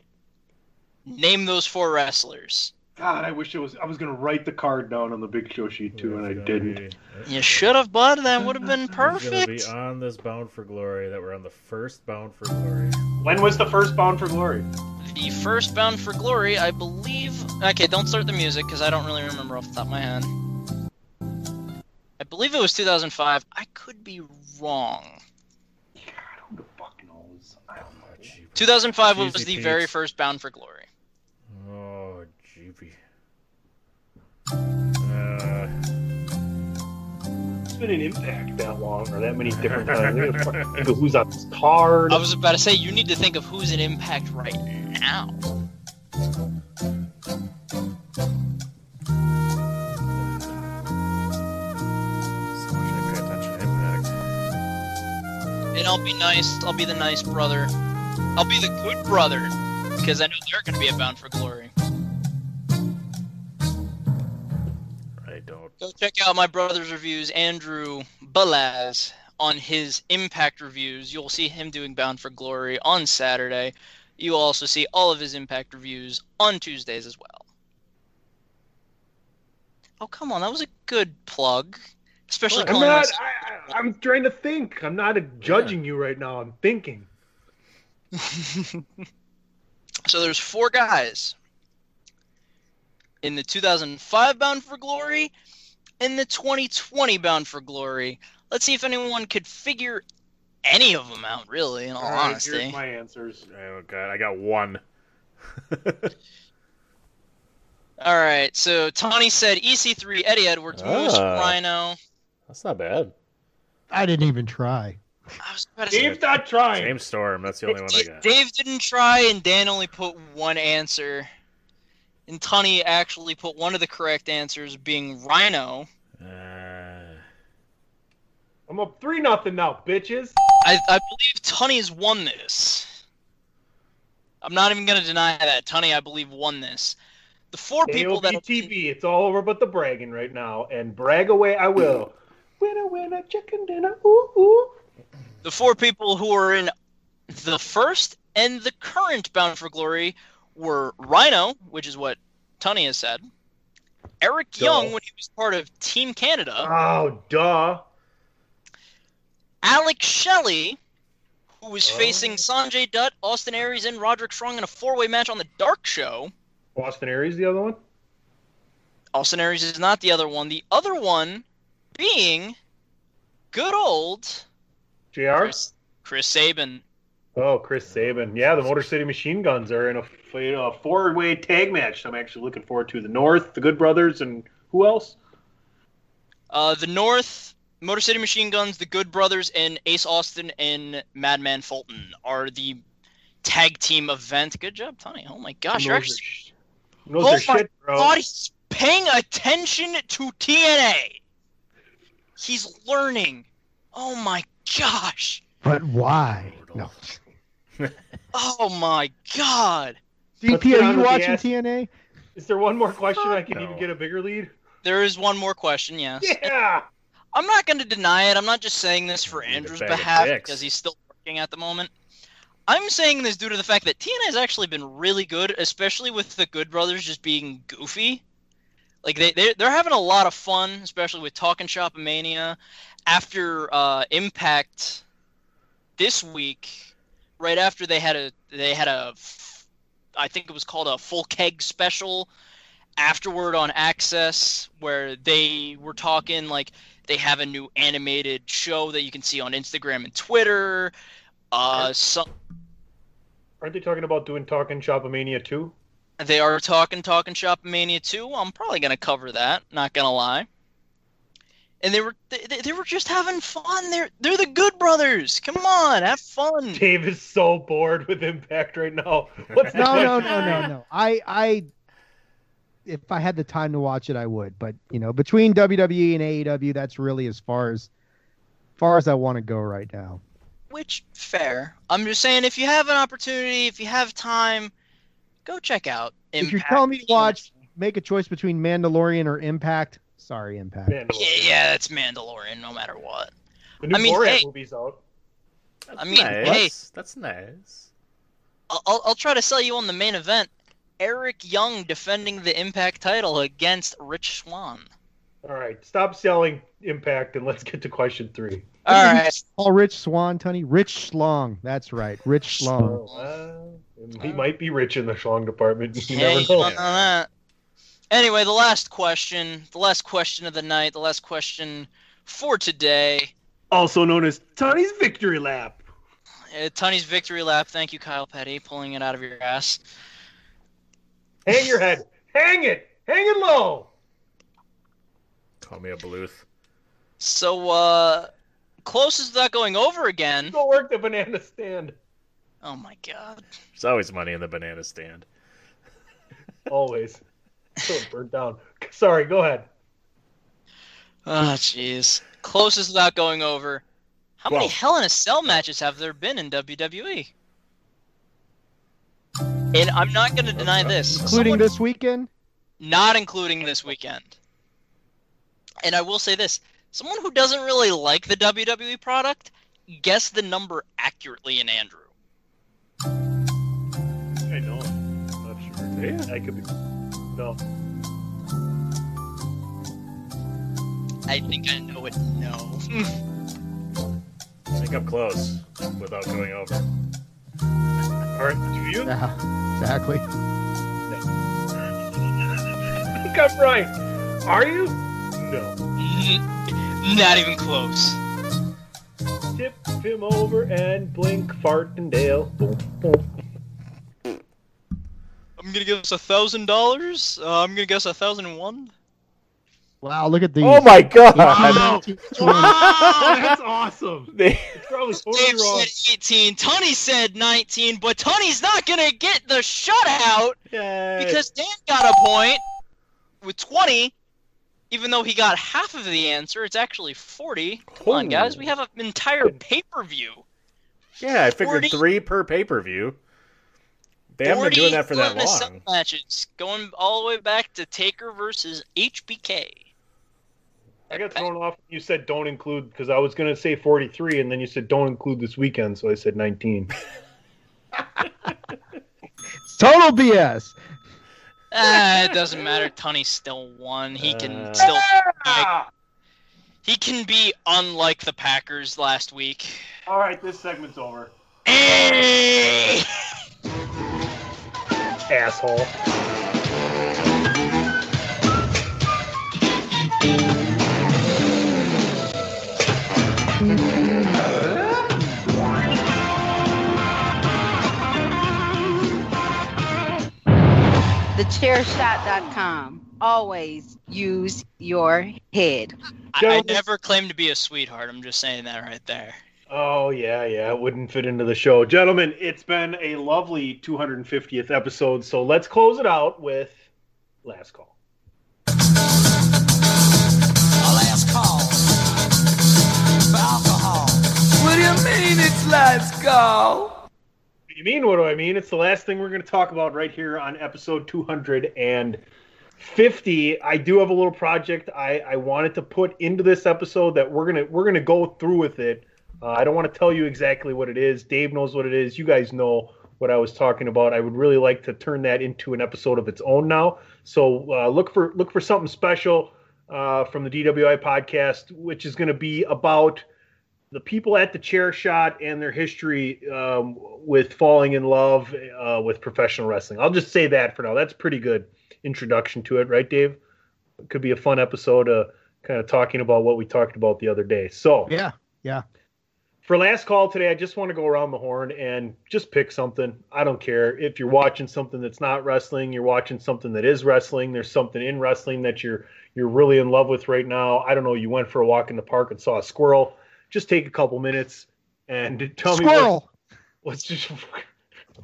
Name those 4 wrestlers. God, I wish it was... I was going to write the card down on the Big Show sheet, too, and I didn't. You should have, bud. That would have been perfect. We're going to be on this Bound for Glory that we're on the first Bound for Glory. When was the first Bound for Glory? the first Bound for Glory, I believe... Okay, don't start the music, because I don't really remember off the top of my head. I believe it was 2005. I could be wrong. Yeah, I don't know. Fuck knows. I don't know. 2005 was the very first Bound for Glory. Oh, jeepy. It's been an impact that long, or that many different times. I gotta fucking think of who's on this card. I was about to say, you need to think of who's an impact right now. And I'll be nice. I'll be the nice brother. I'll be the good brother, because I know they're going to be Bound for Glory. I don't. Go check out my brother's reviews, Andrew Balaz, on his Impact reviews. You'll see him doing Bound for Glory on Saturday. You'll also see all of his Impact reviews on Tuesdays as well. Oh, come on. That was a good plug. Especially well, I'm trying to think. I'm not judging you right now. I'm thinking. So there's four guys in the 2005 Bound for Glory and the 2020 Bound for Glory. Let's see if anyone could figure any of them out, really, in all honesty. Here's my answers. Oh, God. I got one. All right. So Tawny said EC3, Eddie Edwards, Moose, Rhino. That's not bad. I didn't even try. I was about to say, Dave's not trying. James Storm, that's the only one I got. Dave didn't try, and Dan only put one answer. And Tunny actually put one of the correct answers, being Rhino. I'm up 3-0 now, bitches. I believe Tunny's won this. I'm not even going to deny that. Tunny, I believe, won this. The four people that... TV, it's all over but the bragging right now, and brag away I will. Winner, winner, chicken dinner, ooh, ooh. The four people who were in the first and the current Bound for Glory were Rhino, which is what Tunny has said, Eric Young when he was part of Team Canada. Oh, duh. Alex Shelley, who was facing Sanjay Dutt, Austin Aries, and Roderick Strong in a four-way match on The Dark Show. Austin Aries the other one? Austin Aries is not the other one. The other one... being good old JR? Chris Sabin. Oh, Chris Sabin. Yeah, the Motor City Machine Guns are in a four-way tag match. I'm actually looking forward to the North, the Good Brothers, and who else? The North, Motor City Machine Guns, the Good Brothers, and Ace Austin and Madman Fulton are the tag team event. Good job, Tony. Oh my gosh, you're actually... Oh my God, he's paying attention to TNA. He's learning. Oh, my gosh. But why? No. Oh, my God. DP, are you watching TNA? Is there one more question I can even get a bigger lead? There is one more question, yes. Yeah. And I'm not going to deny it. I'm not just saying this for Andrew's behalf because he's still working at the moment. I'm saying this due to the fact that TNA has actually been really good, especially with the Good Brothers just being goofy. Like, they're having a lot of fun, especially with Talking Shop and Mania. After Impact this week, right after they had a I think it was called a Full Keg special afterward on Access, where they were talking, like, they have a new animated show that you can see on Instagram and Twitter. Aren't they talking about doing Talking Shop and Mania 2? They are talking Shop Mania 2. I'm probably going to cover that, not going to lie. And they were just having fun. They're the Good Brothers. Come on, have fun. Dave is so bored with Impact right now. No. I if I had the time to watch it, I would, but you know, between WWE and AEW, that's really as far as I want to go right now. Which fair. I'm just saying, if you have an opportunity, if you have time, go check out Impact. If you're telling me to watch, make a choice between Mandalorian or Impact. Sorry, Impact. Yeah, it's Mandalorian, no matter what. The new Borat movie's out. That's nice. I'll try to sell you on the main event. Eric Young defending the Impact title against Rich Swann. All right, stop selling Impact and let's get to question 3. All right. All Rich Swann, Tony. Rich Schlong. That's right, Rich Schlong. He might be rich in the schlong department. You never know. Anyway, the last question of the night, the last question for today. Also known as Tunny's Victory Lap. Tunny's Victory Lap. Thank you, Kyle Petty, pulling it out of your ass. Hang your head. Hang it. Hang it low. Call me a Bluth. So, closest without going over again. Go work the banana stand. Oh, my God. There's always money in the banana stand. Always. So it burnt down. Sorry, go ahead. Oh, jeez. Closest without going over. How many Hell in a Cell matches have there been in WWE? And I'm not going to deny this. Including this weekend? Not including this weekend. And I will say this. Someone who doesn't really like the WWE product, guess the number accurately in Andrew. I don't. I'm not sure. Yeah. I could be... No. I think I know it. No. I think I'm close without going over. Aren't you? Yeah, exactly. I think I'm right. Are you? No. Not even close. Tip him over and blink, fart, and Dale. Boom, boom. I'm gonna guess $1,000. I'm gonna guess 1,001. Wow! Look at these. Oh my God! Wow! Wow, that's awesome. It's probably totally wrong. Said 18. Tony said 19, but Tony's not gonna get the shutout because Dan got a point with 20. Even though he got half of the answer, it's actually 40. Come on, guys, we have an entire pay-per-view. Yeah, I figured 40. 3 per pay-per-view. They haven't been doing that for that long. Matches going all the way back to Taker versus HBK. I got thrown off when you said don't include, because I was going to say 43, and then you said don't include this weekend, so I said 19. Total BS. It doesn't matter. Tony still won. He can still... He can be unlike the Packers last week. All right, this segment's over. Hey! Asshole. TheChairShot.com. Always use your head. I never claimed to be a sweetheart. I'm just saying that right there. Oh, yeah. It wouldn't fit into the show. Gentlemen, it's been a lovely 250th episode, so let's close it out with Last Call. A last call for alcohol. What do you mean it's Last Call? What do you mean? What do I mean? It's the last thing we're going to talk about right here on episode 250. I do have a little project I wanted to put into this episode that we're gonna go through with it. I don't want to tell you exactly what it is. Dave knows what it is. You guys know what I was talking about. I would really like to turn that into an episode of its own now. So look for something special from the DWI podcast, which is going to be about the people at the Chair Shot and their history with falling in love with professional wrestling. I'll just say that for now. That's a pretty good introduction to it, right, Dave? It could be a fun episode kind of talking about what we talked about the other day. So yeah. For Last Call today, I just want to go around the horn and just pick something. I don't care if you're watching something that's not wrestling, you're watching something that is wrestling, there's something in wrestling that you're really in love with right now. I don't know, you went for a walk in the park and saw a squirrel. Just take a couple minutes and tell me what's just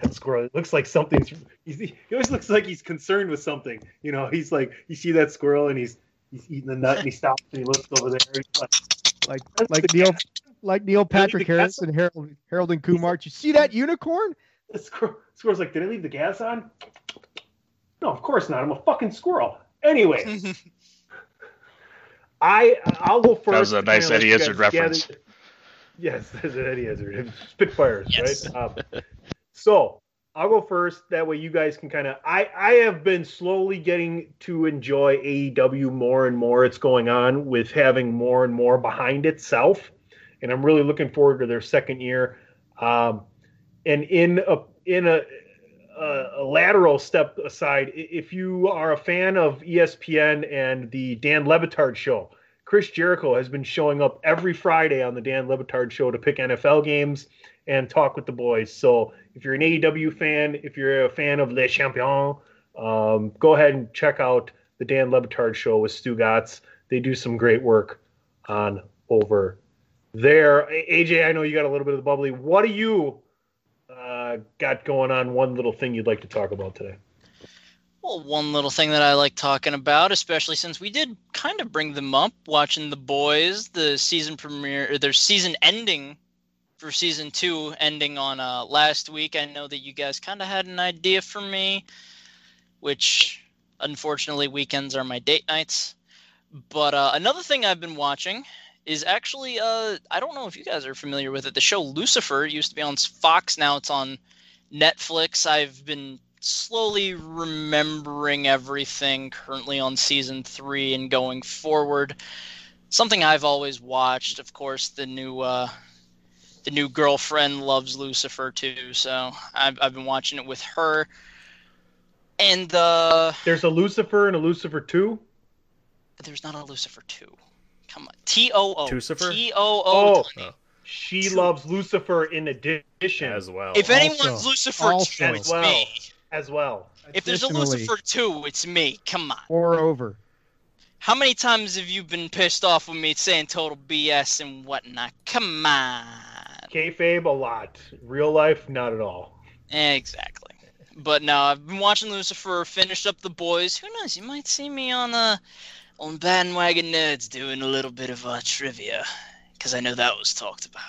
that squirrel. It looks like something's he always looks like he's concerned with something. You know, he's like, you see that squirrel and he's eating the nut and he stops and he looks over there. And he's like Neil Patrick Harris and Harold and Kumar. You see that unicorn? The squirrel's like, did I leave the gas on? No, of course not. I'm a fucking squirrel. Anyway, I'll go first. That was a nice Eddie Izzard reference. Yes, there's an Eddie Izzard. Spitfires, yes. Right? So I'll go first. That way you guys can kind of... I have been slowly getting to enjoy AEW more and more. It's going on with having more and more behind itself. And I'm really looking forward to their second year. And in a a lateral step aside, if you are a fan of ESPN and the Dan Levitard show, Chris Jericho has been showing up every Friday on the Dan Levitard show to pick NFL games and talk with the boys. So if you're an AEW fan, if you're a fan of Les Champions, go ahead and check out the Dan Levitard show with Stu Gatz. They do some great work on over there. AJ, I know you got a little bit of the bubbly. What do you got going on? One little thing you'd like to talk about today? Well, one little thing that I like talking about, especially since we did kind of bring them up, watching the boys, the season premiere, or their season ending for season 2 ending on last week. I know that you guys kind of had an idea for me, which unfortunately weekends are my date nights. But another thing I've been watching is actually, I don't know if you guys are familiar with it, the show Lucifer. It used to be on Fox, now it's on Netflix. I've been slowly remembering everything currently on season 3 and going forward. Something I've always watched, of course, the new girlfriend loves Lucifer too, so I've been watching it with her. And there's a Lucifer and a Lucifer 2? There's not a Lucifer 2. Come on. T-O-O. Lucifer? T-O-O. Oh. She loves Lucifer in addition. As well. If anyone's also, Lucifer 2, it's me. As well. If there's a Lucifer 2, it's me. Come on. Or over. How many times have you been pissed off with me saying total BS and whatnot? Come on. Kayfabe, a lot. Real life, not at all. Exactly. But no, I've been watching Lucifer, finished up The Boys. Who knows? You might see me on Bandwagon Nerds doing a little bit of trivia, because I know that was talked about.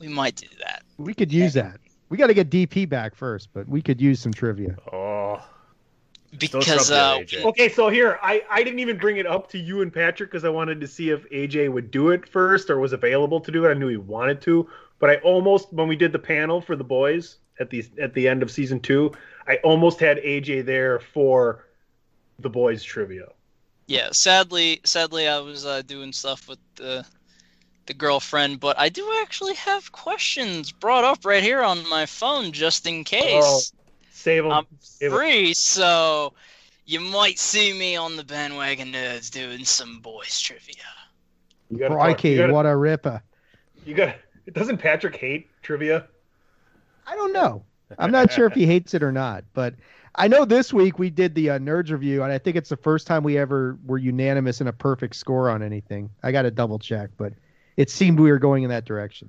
We might do that. We could use that. We got to get DP back first, but we could use some trivia. Oh. Because okay, so here, I didn't even bring it up to you and Patrick because I wanted to see if AJ would do it first or was available to do it. I knew he wanted to, but I almost, when we did the panel for The Boys at the end of season 2, I almost had AJ there for The Boys trivia. Yeah, sadly, I was doing stuff with the girlfriend, but I do actually have questions brought up right here on my phone just in case. Oh, save them. I'm free, so you might see me on the Bandwagon Nerds doing some boys trivia. Crikey, what a ripper! Doesn't Patrick hate trivia? I don't know. I'm not sure if he hates it or not, but I know this week we did the Nerds Review, and I think it's the first time we ever were unanimous in a perfect score on anything. I got to double check, but it seemed we were going in that direction.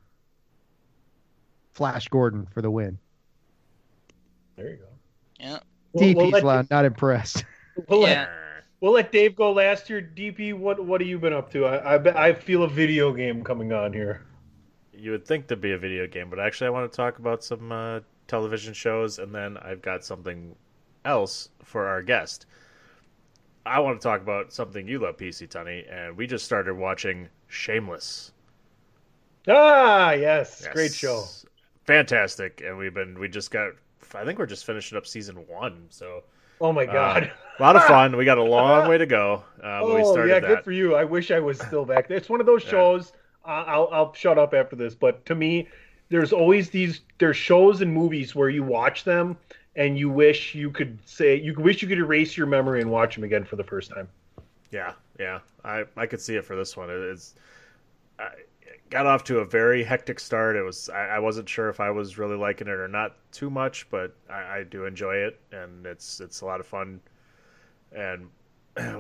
Flash Gordon for the win. There you go. Yeah. DP's not impressed. We'll let Dave go last year. DP, what have you been up to? I feel a video game coming on here. You would think there'd be a video game, but actually I want to talk about some television shows, and then I've got something else for our guest. I want to talk about something you love, PC Tunny, and we just started watching Shameless. Ah, yes. Great show. Fantastic. And I think we're just finishing up season 1, so. Oh my God. A lot of fun. We got a long way to go. But we started that. Good for you. I wish I was still back there. It's one of those shows. I'll shut up after this, but to me, there's always there's shows and movies where you watch them and you wish you could erase your memory and watch them again for the first time. Yeah. I could see it for this one. It got off to a very hectic start. It was I wasn't sure if I was really liking it or not too much, but I do enjoy it, and it's a lot of fun. And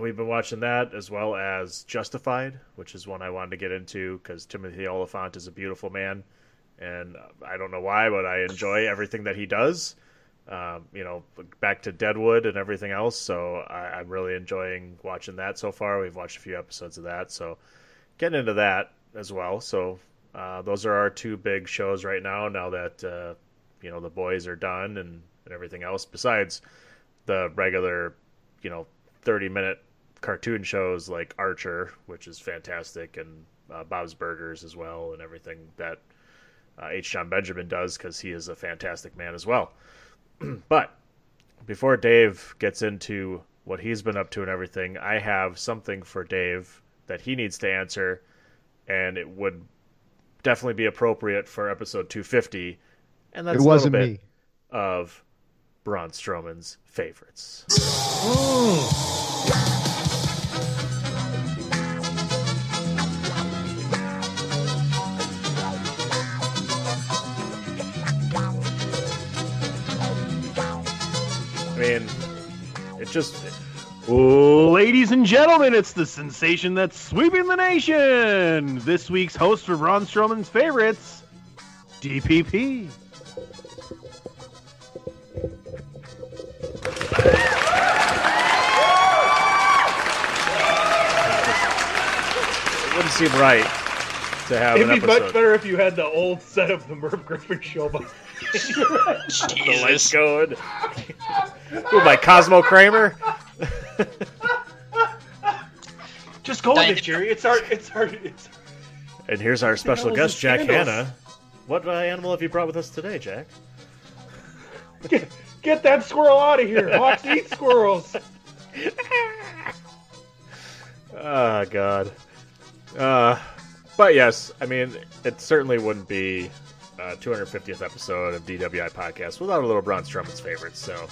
we've been watching that as well as Justified, which is one I wanted to get into because Timothy Olyphant is a beautiful man. And I don't know why, but I enjoy everything that he does, back to Deadwood and everything else. So I'm really enjoying watching that so far. We've watched a few episodes of that. So getting into that as well. So those are our two big shows right now, that, The Boys are done and everything else, besides the regular, 30-minute cartoon shows like Archer, which is fantastic, and Bob's Burgers as well, and everything that H. John Benjamin does, because he is a fantastic man as well. But before Dave gets into what he's been up to and everything, I have something for Dave that he needs to answer, and it would definitely be appropriate for episode 250, and that's a little bit of Braun Strowman's favorites. Ooh. I mean, it just... Ladies and gentlemen, it's the sensation that's sweeping the nation! This week's host for Braun Strowman's favorites, DPP. It wouldn't seem right to have an episode. It'd be much better if you had the old set of the Merv Griffin Show by... The lights going. Ooh, by Cosmo Kramer. Just go with it, Jerry. It's our. And here's our special guest, Jack Hanna. What animal have you brought with us today, Jack? Get that squirrel out of here! Hawks eat squirrels. Oh God. But yes, I mean, it certainly wouldn't be 250th episode of DWI Podcast without a little Braun Strowman's favorites. So,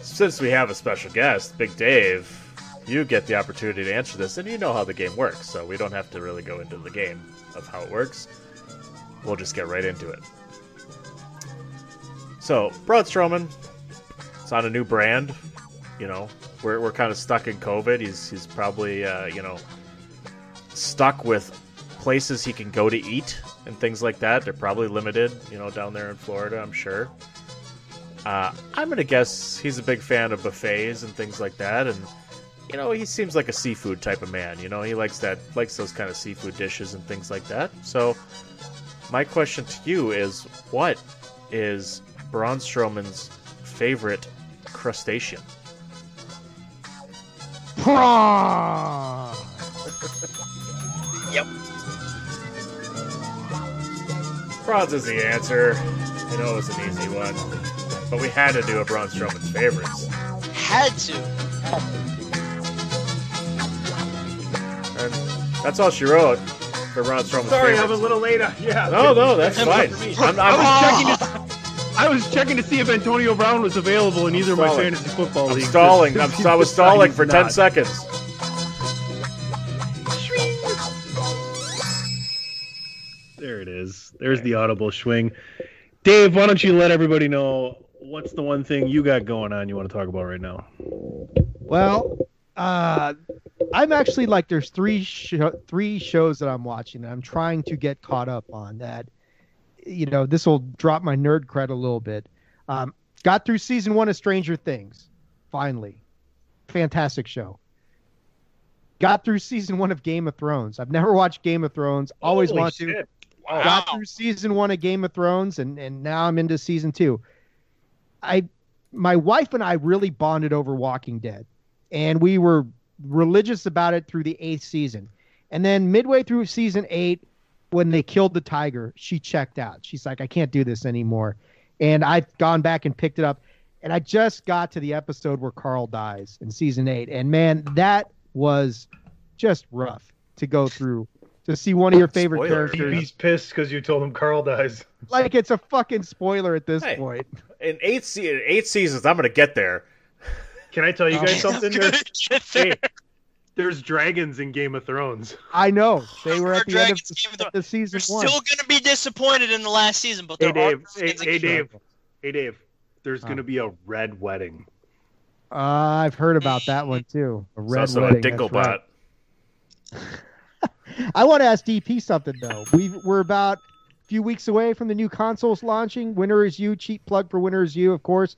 since we have a special guest, Big Dave, you get the opportunity to answer this, and you know how the game works, so we don't have to really go into the game of how it works. We'll just get right into it. So, Braun Strowman, it's on a new brand. You know, we're kind of stuck in COVID. He's probably stuck with places he can go to eat and things like that. They're probably limited, down there in Florida, I'm sure. I'm going to guess he's a big fan of buffets and things like that. And, he seems like a seafood type of man. He likes those kind of seafood dishes and things like that. So my question to you is, what is Braun Strowman's favorite crustacean? Prawn! Yep. Prawns is the answer. I know it was an easy one, but we had to do a Braun Strowman's favorites. Had to. And that's all she wrote for Braun Strowman's favorites. Sorry, I'm a little late. Yeah. No, that's fine. I was checking to see if Antonio Brown was available in either of my fantasy football leagues. I was stalling for 10 seconds. There it is. There's the audible swing. Dave, why don't you let everybody know what's the one thing you got going on you want to talk about right now? Well, I'm actually there's three shows that I'm watching and I'm trying to get caught up on that. This will drop my nerd cred a little bit. Got through season 1 of Stranger Things. Finally. Fantastic show. Got through season 1 of Game of Thrones. I've never watched Game of Thrones. Always want to. Wow. Got through season 1 of Game of Thrones, and now I'm into season 2. My wife and I really bonded over Walking Dead, and we were religious about it through the 8th season. And then midway through season 8, when they killed the tiger, she checked out. She's like, I can't do this anymore. And I've gone back and picked it up, and I just got to the episode where Carl dies in season 8. And, man, that was just rough to go through. To see one of your favorite characters. He's pissed because you told him Carl dies. Like it's a fucking spoiler at this point. In eight seasons, I'm going to get there. Can I tell you guys something? There's dragons in Game of Thrones. I know. They were at the end of the season one. You're still going to be disappointed in the last season. But Hey, Dave. There's going to be a red wedding. I've heard about that one, too. A red wedding. It's also a Dinklebot. Right. I want to ask DP something, though. We're about a few weeks away from the new consoles launching. Winner is You. Cheap plug for Winner is You, of course.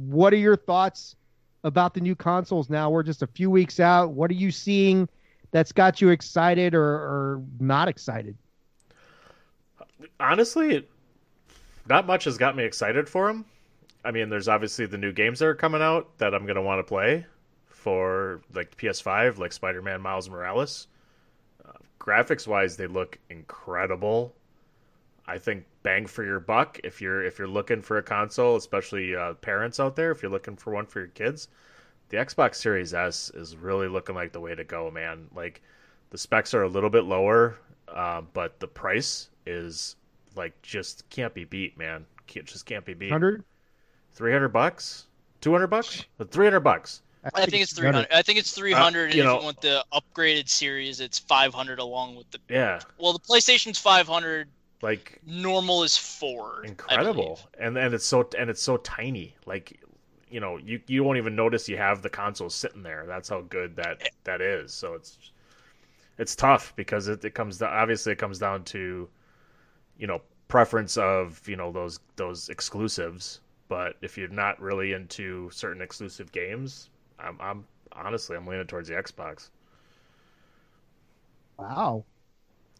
What are your thoughts about the new consoles now? We're just a few weeks out. What are you seeing that's got you excited or not excited? Honestly, not much has got me excited for them. I mean, there's obviously the new games that are coming out that I'm going to want to play for, like, PS5, like Spider-Man Miles Morales. Graphics-wise, they look incredible. I think bang for your buck if you're looking for a console, especially parents out there, if you're looking for one for your kids, the Xbox Series S is really looking like the way to go, man. Like the specs are a little bit lower, but the price is just can't be beat, man. Just can't be beat. 100? $300? $200? $300. I think it's 300. I think it's 300. And if you want the upgraded series, it's 500 along with the. Yeah. Well, the PlayStation's 500. Like normal is 4. Incredible, and it's so tiny. Like, you won't even notice you have the console sitting there. That's how good that is. So it's tough because it comes down to, preference of those exclusives. But if you're not really into certain exclusive games, I'm honestly leaning towards the Xbox. Wow,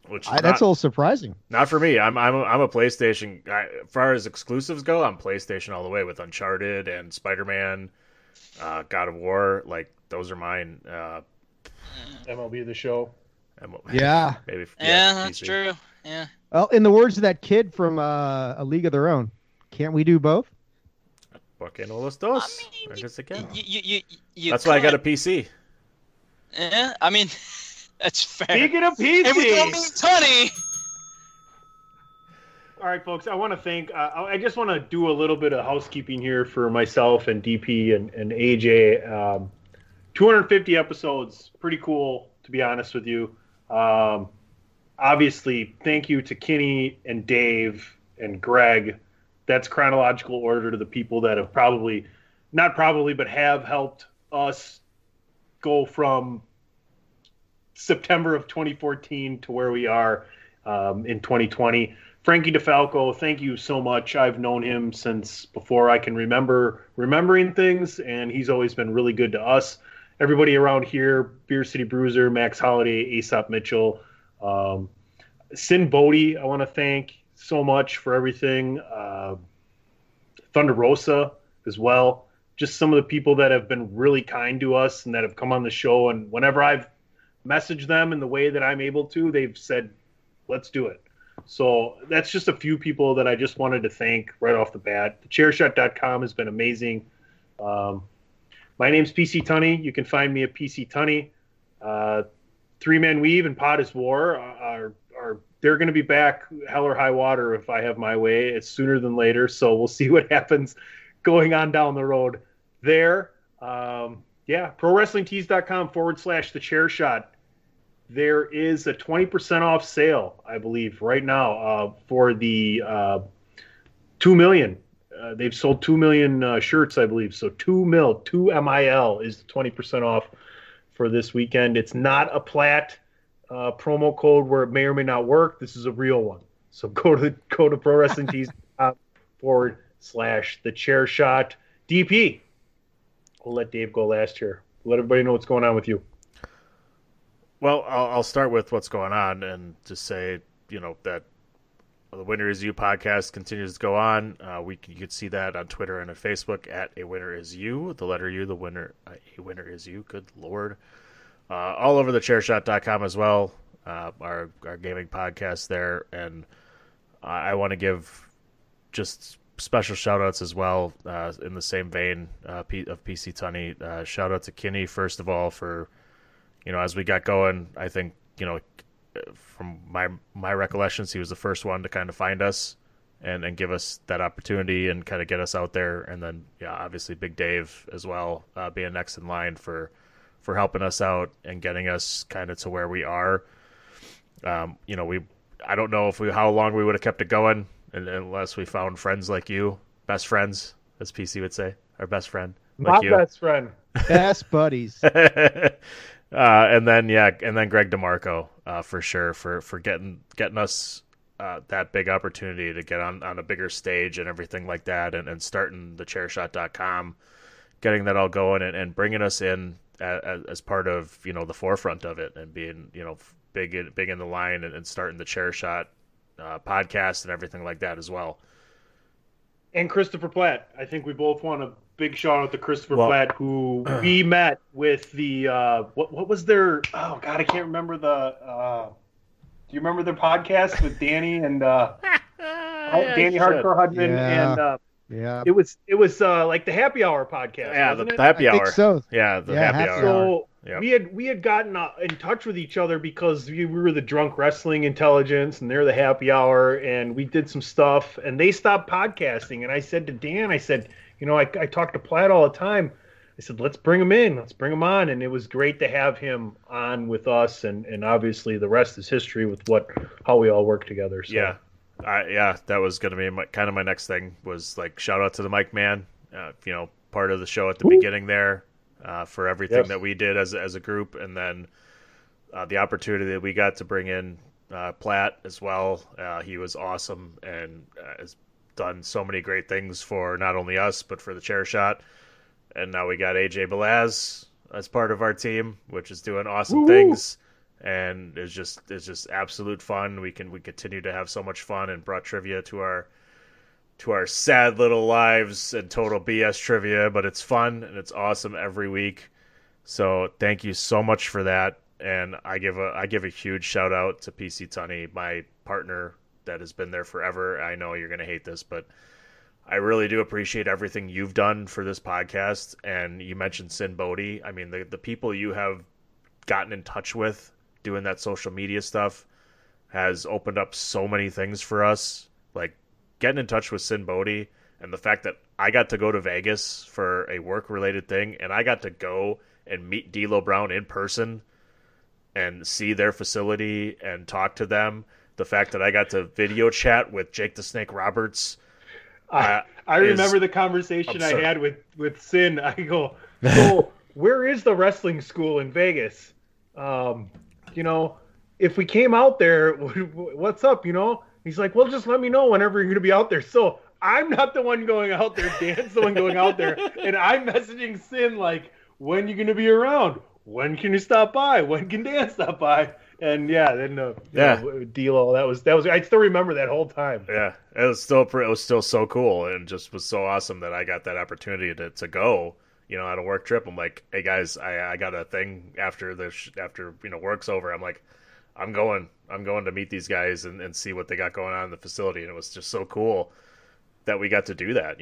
that's a little surprising. Not for me. I'm a PlayStation guy. As far as exclusives go, I'm PlayStation all the way with Uncharted and Spider-Man, God of War. Like, those are mine. MLB The Show. Yeah. Maybe. Yeah, that's PC. True. Yeah. Well, in the words of that kid from A League of Their Own, can't we do both? Fucking all those dos. I guess I can. That's why I got a PC. Yeah, I mean, that's fair. Speaking of PCs, and we don't mean Tony. All right, folks. I want to thank. I just want to do a little bit of housekeeping here for myself and DP and AJ. 250 episodes. Pretty cool, to be honest with you. Obviously, thank you to Kenny and Dave and Greg. That's chronological order to the people that have not probably, but have helped us go from September of 2014 to where we are in 2020. Frankie DeFalco, thank you so much. I've known him since before I can remembering things, and he's always been really good to us. Everybody around here, Beer City Bruiser, Max Holiday, Aesop Mitchell, Sin Bodhi, I want to thank so much for everything. Thunder Rosa as well. Just some of the people that have been really kind to us and that have come on the show. And whenever I've messaged them in the way that I'm able to, they've said, let's do it. So that's just a few people that I just wanted to thank right off the bat. TheChairShot.com has been amazing. My name's PC Tunney. You can find me at PC Tunney. Three Man Weave and Pod is War are they're going to be back hell or high water if I have my way. It's sooner than later, so we'll see what happens going on down the road there. ProWrestlingTees.com/thechairshot. There is a 20% off sale, I believe, right now for the 2 million. They've sold 2 million shirts, I believe. So 2 mil is the 20% off for this weekend. It's not a plat promo code where it may or may not work. This is a real one. So go to ProWrestlingTees.com/thechairshot. DP, we'll let Dave go last here. Let everybody know what's going on with you. Well, I'll start with what's going on and just say, that the Winner Is You podcast continues to go on. You can see that on Twitter and on Facebook at A Winner Is You, the letter U, the winner, A Winner Is You. Good Lord. All over thechairshot.com as well, our gaming podcast there. And I want to give just special shout-outs as well in the same vein of PC Tunney. Shout-out to Kenny, first of all, for, as we got going, I think, from my recollections, he was the first one to kind of find us and give us that opportunity and kind of get us out there. And then, obviously Big Dave as well being next in line for helping us out and getting us kind of to where we are. I don't know how long we would have kept it going unless we found friends like you, best friends, as PC would say, our best friend. Like my best friend, best buddies. And then Greg DeMarco, for sure, for getting us that big opportunity to get on a bigger stage and everything like that, and starting thechairshot.com, getting that all going and bringing us in as part of the forefront of it and being big in the line and starting the Chair Shot podcast and everything like that as well. And Christopher Platt, I think we both want to. Big shout out to Christopher Platt, who we met with the what was their I can't remember the do you remember their podcast with Danny and Danny Hardcore Hudman and it was like the Happy Hour podcast. Yeah, the Happy Hour. I think so. Yeah, the Happy Hour. So yep. we had gotten in touch with each other because we were the Drunk Wrestling Intelligence and they're the Happy Hour, and we did some stuff and they stopped podcasting, and I said to Dan, you know, I talk to Platt all the time. I said, let's bring him in. Let's bring him on. And it was great to have him on with us. And obviously the rest is history with how we all work together. So. Yeah. Yeah, that was going to be my next thing was like, shout out to the Mike Man, part of the show at the beginning there for everything that we did as a group. And then the opportunity that we got to bring in Platt as well. He was awesome and has done so many great things for not only us, but for the Chair Shot. And now we got AJ Belaz as part of our team, which is doing awesome things. And it's just absolute fun. We continue to have so much fun and brought trivia to our sad little lives and total BS trivia, but it's fun and it's awesome every week. So thank you so much for that. And I give a huge shout out to PC Tunney, my partner that has been there forever. I know you're going to hate this, but I really do appreciate everything you've done for this podcast. And you mentioned Sin Bodhi. I mean, the people you have gotten in touch with doing that social media stuff has opened up so many things for us. Like getting in touch with Sin Bodhi and the fact that I got to go to Vegas for a work-related thing and I got to go and meet D'Lo Brown in person and see their facility and talk to them. The fact that I got to video chat with Jake the Snake Roberts. I remember the conversation absurd. I had with Sin. I go, oh, where is the wrestling school in Vegas? If we came out there, what's up, He's like, well, just let me know whenever you're going to be out there. So I'm not the one going out there. Dan's the one going out there. And I'm messaging Sin like, when are you going to be around? When can you stop by? When can Dan stop by? And D'Lo, that was. I still remember that whole time. Yeah, it was still so cool, and just was so awesome that I got that opportunity to go. On a work trip, I'm like, hey guys, I got a thing after work's over. I'm like, I'm going to meet these guys and see what they got going on in the facility. And it was just so cool that we got to do that.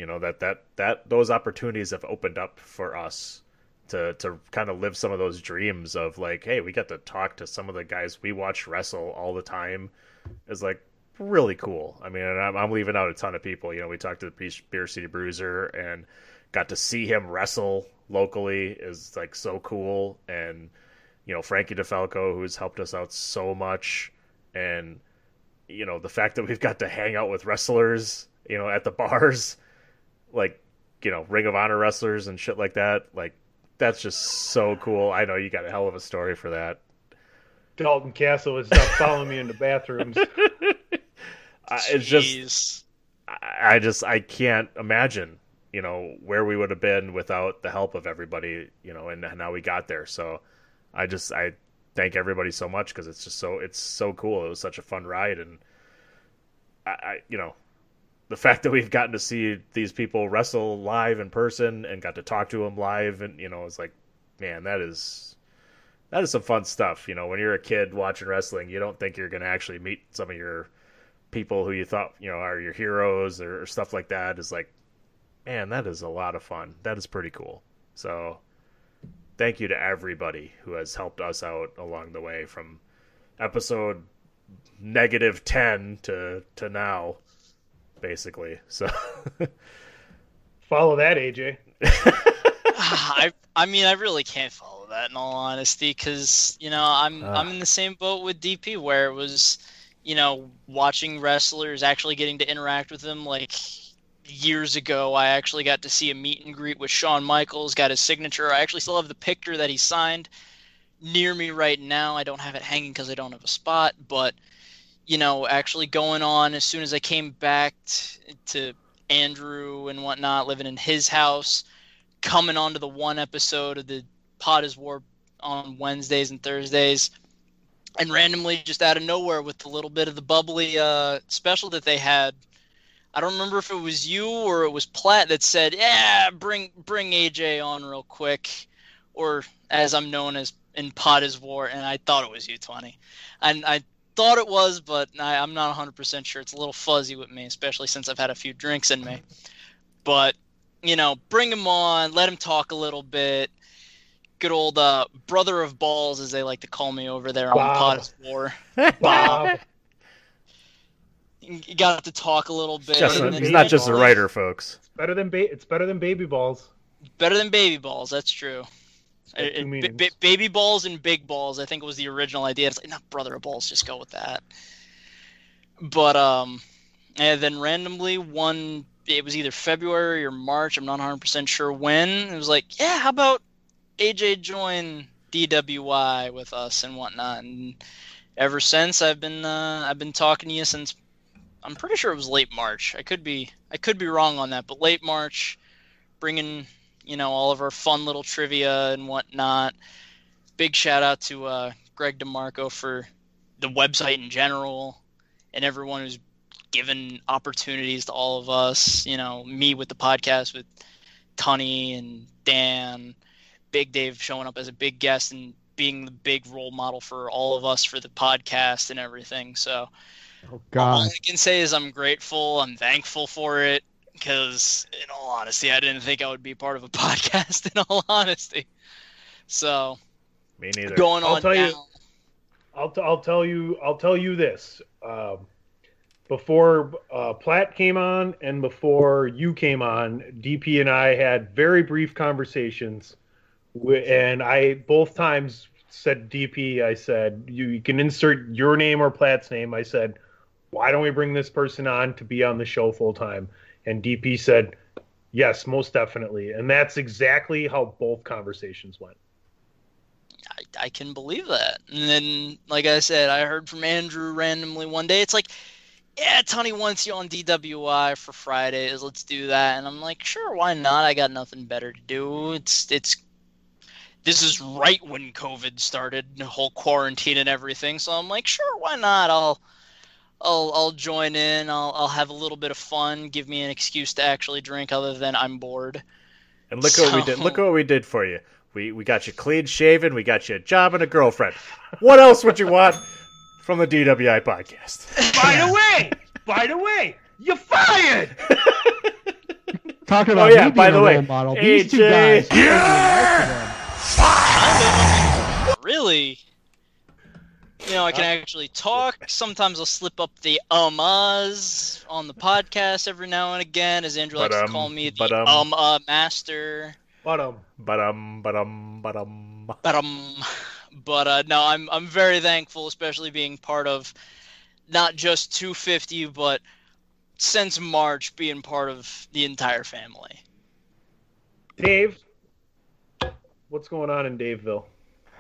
That those opportunities have opened up for us. To kind of live some of those dreams of like, hey, we got to talk to some of the guys we watch wrestle all the time, is like really cool. I mean, and I'm leaving out a ton of people. We talked to the Beer City Bruiser and got to see him wrestle locally is like so cool. And Frankie DeFalco, who's helped us out so much, and the fact that we've got to hang out with wrestlers, at the bars, like Ring of Honor wrestlers and shit like that, like. That's just so cool. I know you got a hell of a story for that. Dalton Castle is following me in the bathrooms. I can't imagine, where we would have been without the help of everybody, and how we got there. So I thank everybody so much. Cause it's so cool. It was such a fun ride. And I the fact that we've gotten to see these people wrestle live in person and got to talk to them live. And, it's like, man, that is some fun stuff. When you're a kid watching wrestling, you don't think you're going to actually meet some of your people who you thought, are your heroes or stuff like that. It's like, man, that is a lot of fun. That is pretty cool. So thank you to everybody who has helped us out along the way from episode -10 to now. Basically, so follow that, AJ. I mean, I really can't follow that in all honesty, because I'm in the same boat with DP, where it was, watching wrestlers, actually getting to interact with them. Like years ago, I actually got to see a meet and greet with Shawn Michaels, got his signature. I actually still have the picture that he signed near me right now. I don't have it hanging because I don't have a spot, but. Actually going on as soon as I came back to Andrew and whatnot, living in his house, coming on to the one episode of the Pod is War on Wednesdays and Thursdays, and randomly just out of nowhere with a little bit of the bubbly special that they had. I don't remember if it was you or it was Platt that said, yeah, bring AJ on real quick, or as I'm known as in Pod is War, and I thought it was you, Tony. And I thought it was, but I'm not 100% sure. It's a little fuzzy with me, especially since I've had a few drinks in me. But, bring him on, let him talk a little bit. Good old brother of balls, as they like to call me over there on Pod is War. Bob. You got to talk a little bit. He's not just a writer, folks. It's better than Baby Balls. Better than Baby Balls. That's true. Baby Balls and Big Balls, I think, was the original idea. It's like, not Brother of Balls. Just go with that. But and then randomly one. It was either February or March. I'm not 100% sure when. It was like, yeah, how about AJ join DWI with us and whatnot. And ever since, I've been talking to you since. I'm pretty sure it was late March. I could be wrong on that, but late March, bringing all of our fun little trivia and whatnot. Big shout out to Greg DeMarco for the website in general, and everyone who's given opportunities to all of us. Me with the podcast with Tunny and Dan, Big Dave showing up as a big guest and being the big role model for all of us for the podcast and everything. So. Oh, God. All I can say is I'm grateful. I'm thankful for it because, in all honesty, I didn't think I would be part of a podcast. In all honesty, so me neither. Going on now. I'll tell you this. Before Platt came on and before you came on, DP and I had very brief conversations, and I both times said DP. I said you can insert your name or Platt's name. I said, why don't we bring this person on to be on the show full time? And DP said, yes, most definitely. And that's exactly how both conversations went. I can believe that. And then, like I said, I heard from Andrew randomly one day. It's like, yeah, Tony wants you on DWI for Fridays. Let's do that. And I'm like, sure, why not? I got nothing better to do. This is right when COVID started, the whole quarantine and everything. So I'm like, sure, why not? I'll join in. I'll have a little bit of fun. Give me an excuse to actually drink, other than I'm bored. And look what we did. Look what we did for you. We got you clean shaven. We got you a job and a girlfriend. What else would you want from the DWI podcast? By the way, you're fired. Talking about by the way, model. These two guys. Yeah! Fired. Really. I can actually talk. Sometimes I'll slip up the uhs on the podcast every now and again, as Andrew likes to call me the master. No, I'm very thankful, especially being part of not just 250, but since March being part of the entire family. Dave, what's going on in Daveville?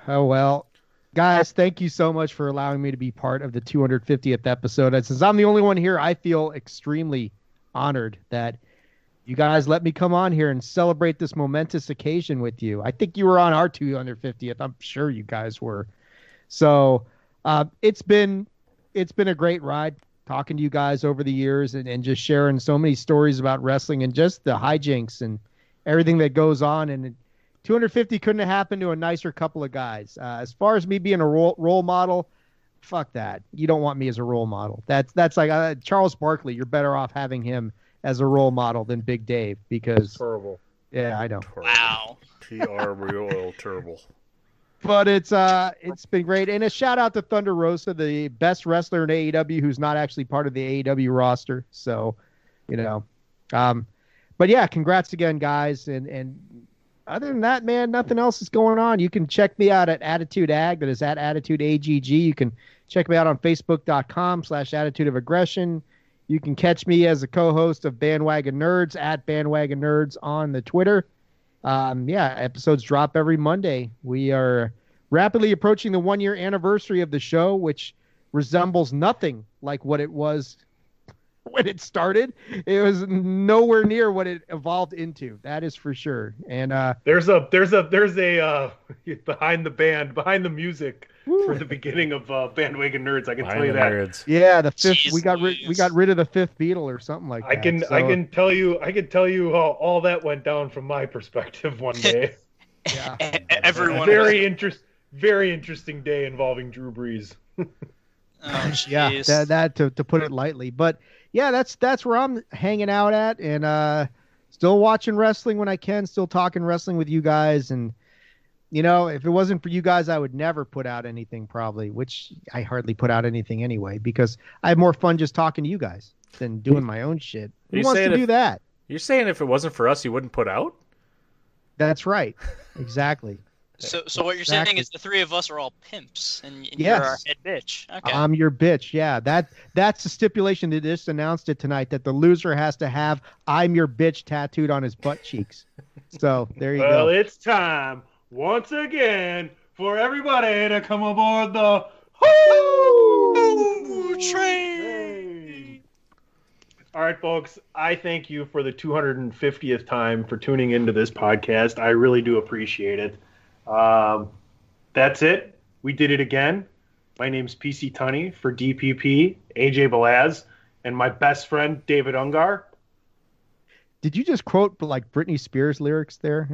Oh, well. Guys, thank you so much for allowing me to be part of the 250th episode. And since I'm the only one here, I feel extremely honored that you guys let me come on here and celebrate this momentous occasion with you. I think you were on our 250th. I'm sure you guys were. So it's been a great ride talking to you guys over the years and just sharing so many stories about wrestling and just the hijinks and everything that goes on. And 250 couldn't have happened to a nicer couple of guys. As far as me being a role model, fuck that. You don't want me as a role model. That's like Charles Barkley. You're better off having him as a role model than Big Dave because terrible. Yeah, I know. Wow. TRL terrible. But it's been great. And a shout out to Thunder Rosa, the best wrestler in AEW, who's not actually part of the AEW roster. So, but yeah, congrats again, guys, and. Other than that, man, nothing else is going on. You can check me out at Attitude Ag. That is at Attitude AGG. You can check me out on Facebook.com/Attitude of Aggression. You can catch me as a co-host of Bandwagon Nerds at Bandwagon Nerds on the Twitter. Episodes drop every Monday. We are rapidly approaching the 1-year anniversary of the show, which resembles nothing like what it was when it started. It was nowhere near what it evolved into. That is for sure. And there's a behind the music for the beginning of Bandwagon Nerds. I can tell you that. Nerds. Yeah, the fifth. Jeez, we got rid of the fifth Beatle or something like that. I can tell you how all that went down from my perspective one day. Yeah, everyone. Very interesting day involving Drew Brees. Oh, yeah, that to put it lightly, but yeah, that's where I'm hanging out at, and still watching wrestling when I can, still talking wrestling with you guys, and You know, if it wasn't for you guys, I would never put out anything probably, which I hardly put out anything anyway, because I have more fun just talking to you guys than doing my own shit. Who wants to do that? You're saying if it wasn't for us, you wouldn't put out? That's right. Exactly. So what you're saying is the three of us are all pimps, and you're our head bitch. Okay. I'm your bitch, yeah. That's the stipulation. They just announced it tonight, that the loser has to have I'm your bitch tattooed on his butt cheeks. So there you go. Well, it's time once again for everybody to come aboard the Hoo Train. All right, folks, I thank you for the 250th time for tuning into this podcast. I really do appreciate it. That's it. We did it again. My name's PC Tunney for DPP, AJ Velaz, and my best friend, David Ungar. Did you just quote like Britney Spears lyrics there?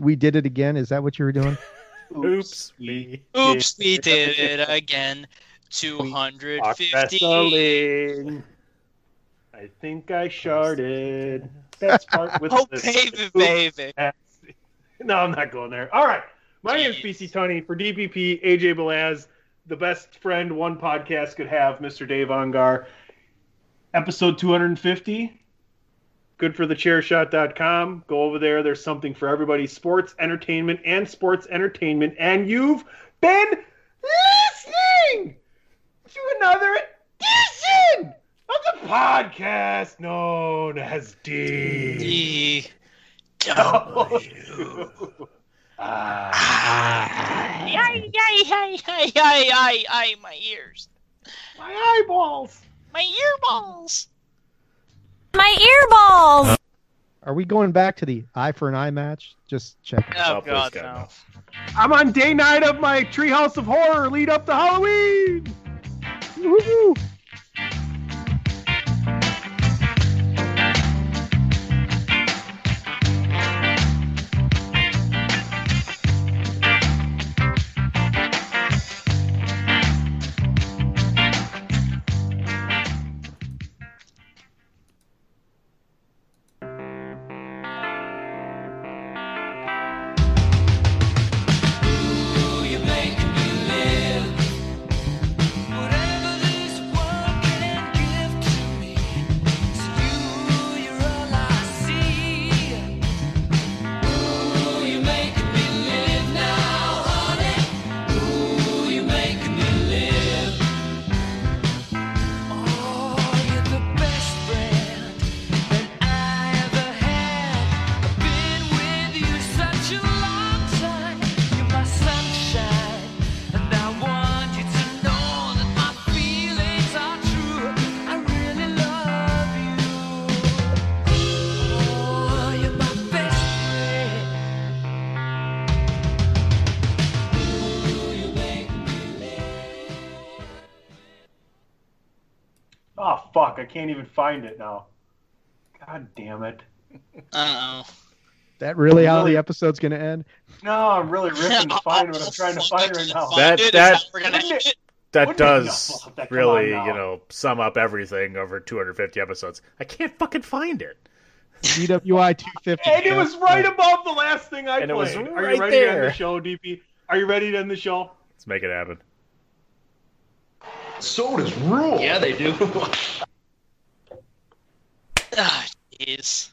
We did it again. Is that what you were doing? Oops, we did it again. 250. I think I sharted. That's part with baby. No, I'm not going there. All right. My name is PC Tunney for DPP, AJ Velaz, the best friend one podcast could have, Mr. Dave Ungar. Episode 250, goodforthechairshot.com. Go over there. There's something for everybody, sports entertainment. And you've been listening to another edition of the podcast known as D. My ears. My eyeballs. My earballs. My earballs. Are we going back to the eye for an eye match? Just check. Oh, God, no. I'm on day 9 of my Treehouse of Horror lead up to Halloween. Woo-hoo. I can't even find it now. God damn it. Uh-oh. That really how the episode's going to end? No, I'm really ripping to find what I'm trying to find right now. That does really sum up everything over 250 episodes. I can't fucking find it. DWI 250. And it was right above the last thing I played. It was right there. Are you ready to end the show, DP? Are you ready to end the show? Let's make it happen. Sodas rule. Yeah, they do. Ah, jeez.